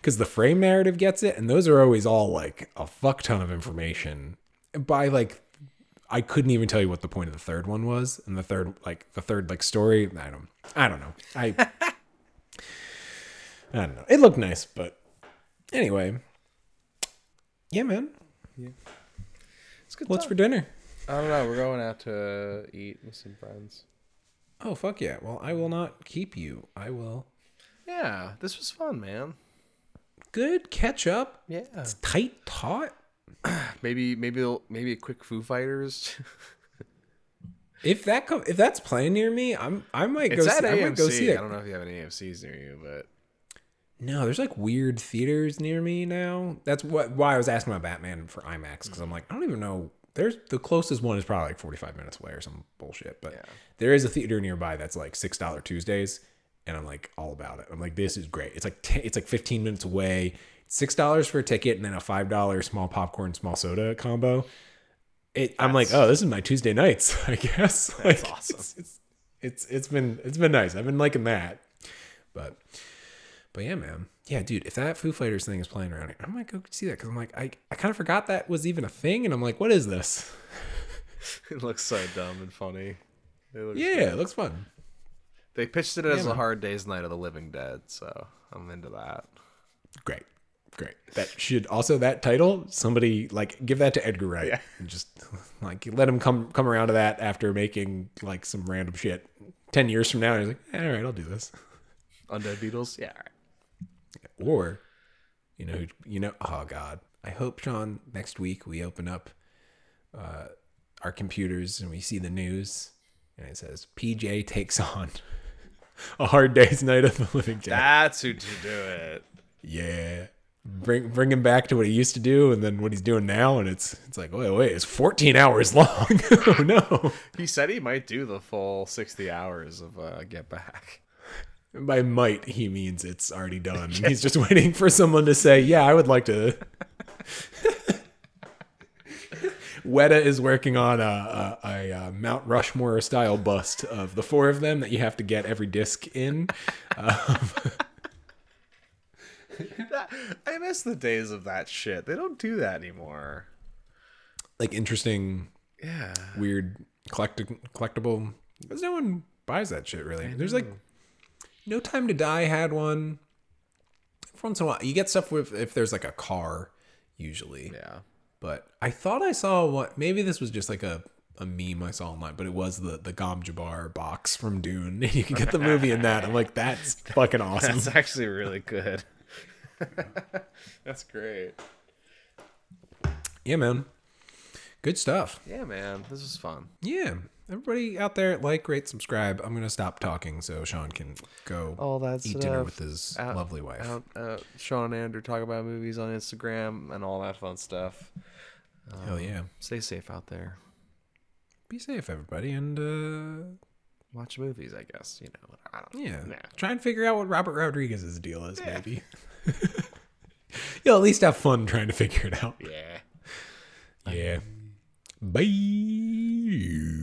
because the frame narrative gets it, and those are always all like a fuck ton of information. By like, I couldn't even tell you what the point of the third one was, and the third story. I don't know. I don't know. It looked nice, but anyway, yeah, man. Yeah, it's good. What's for dinner? I don't know. We're going out to eat with some friends. Oh, fuck yeah. Well, I will not keep you. I will. Yeah, this was fun, man. Good catch up. Yeah. It's tight, taut. Maybe a quick Foo Fighters. If that's playing near me, I might go see it. I don't know if you have any AMCs near you, but no, there's like weird theaters near me now. That's why I was asking about Batman for IMAX, because I'm like, I don't even know. There's the closest one is probably like 45 minutes away or some bullshit, but yeah. There is a theater nearby that's like $6 Tuesdays, and I'm like all about it. I'm like, this is great. It's like it's like 15 minutes away. $6 for a ticket, and then a $5 small popcorn, small soda combo. I'm like, oh, this is my Tuesday nights, I guess. That's awesome. It's it's been nice. I've been liking that. But yeah, man. Yeah, dude, if that Foo Fighters thing is playing around here, I might go see that, because I'm like, I kind of forgot that was even a thing, and I'm like, what is this? It looks so dumb and funny. It looks fun. They pitched it as A Hard Day's Night of the Living Dead, so I'm into that. Great. That should also, that title, somebody like give that to Edgar Wright and just like let him come around to that after making like some random shit 10 years from now. And he's like, all right, I'll do this. Undead Beatles, yeah. All right. Or, you know, oh God, I hope, Sean, next week we open up our computers and we see the news and it says PJ takes on A Hard Day's Night of the Living Dead. That's who to do it. Yeah. Bring him back to what he used to do and then what he's doing now, and it's like, wait, it's 14 hours long. Oh no. He said he might do the full 60 hours of Get Back. By might, he means it's already done. Yeah. He's just waiting for someone to say, yeah, I would like to. Weta is working on a Mount Rushmore style bust of the four of them that you have to get every disc in. I miss the days of that shit. They don't do that anymore. Like interesting, weird collectible. Because no one buys that shit really. There's like No Time to Die had one. Every once in a while, you get stuff with if there's like a car usually. Yeah. But I thought I saw what, maybe this was just like a meme I saw online, but it was the Gom Jabbar box from Dune. You can get the movie in that. I'm like, that's fucking awesome. That's actually really good. That's great. Yeah, man. Good stuff. Yeah, man. This is fun. Yeah. Everybody out there, like, rate, subscribe. I'm going to stop talking so Sean can go eat dinner with his lovely wife. Sean and Andrew talk about movies on Instagram and all that fun stuff. Hell yeah. Stay safe out there. Be safe, everybody. And watch movies, I guess. I don't know. Yeah. Nah. Try and figure out what Robert Rodriguez's deal is, maybe. You'll at least have fun trying to figure it out. Yeah. Bye.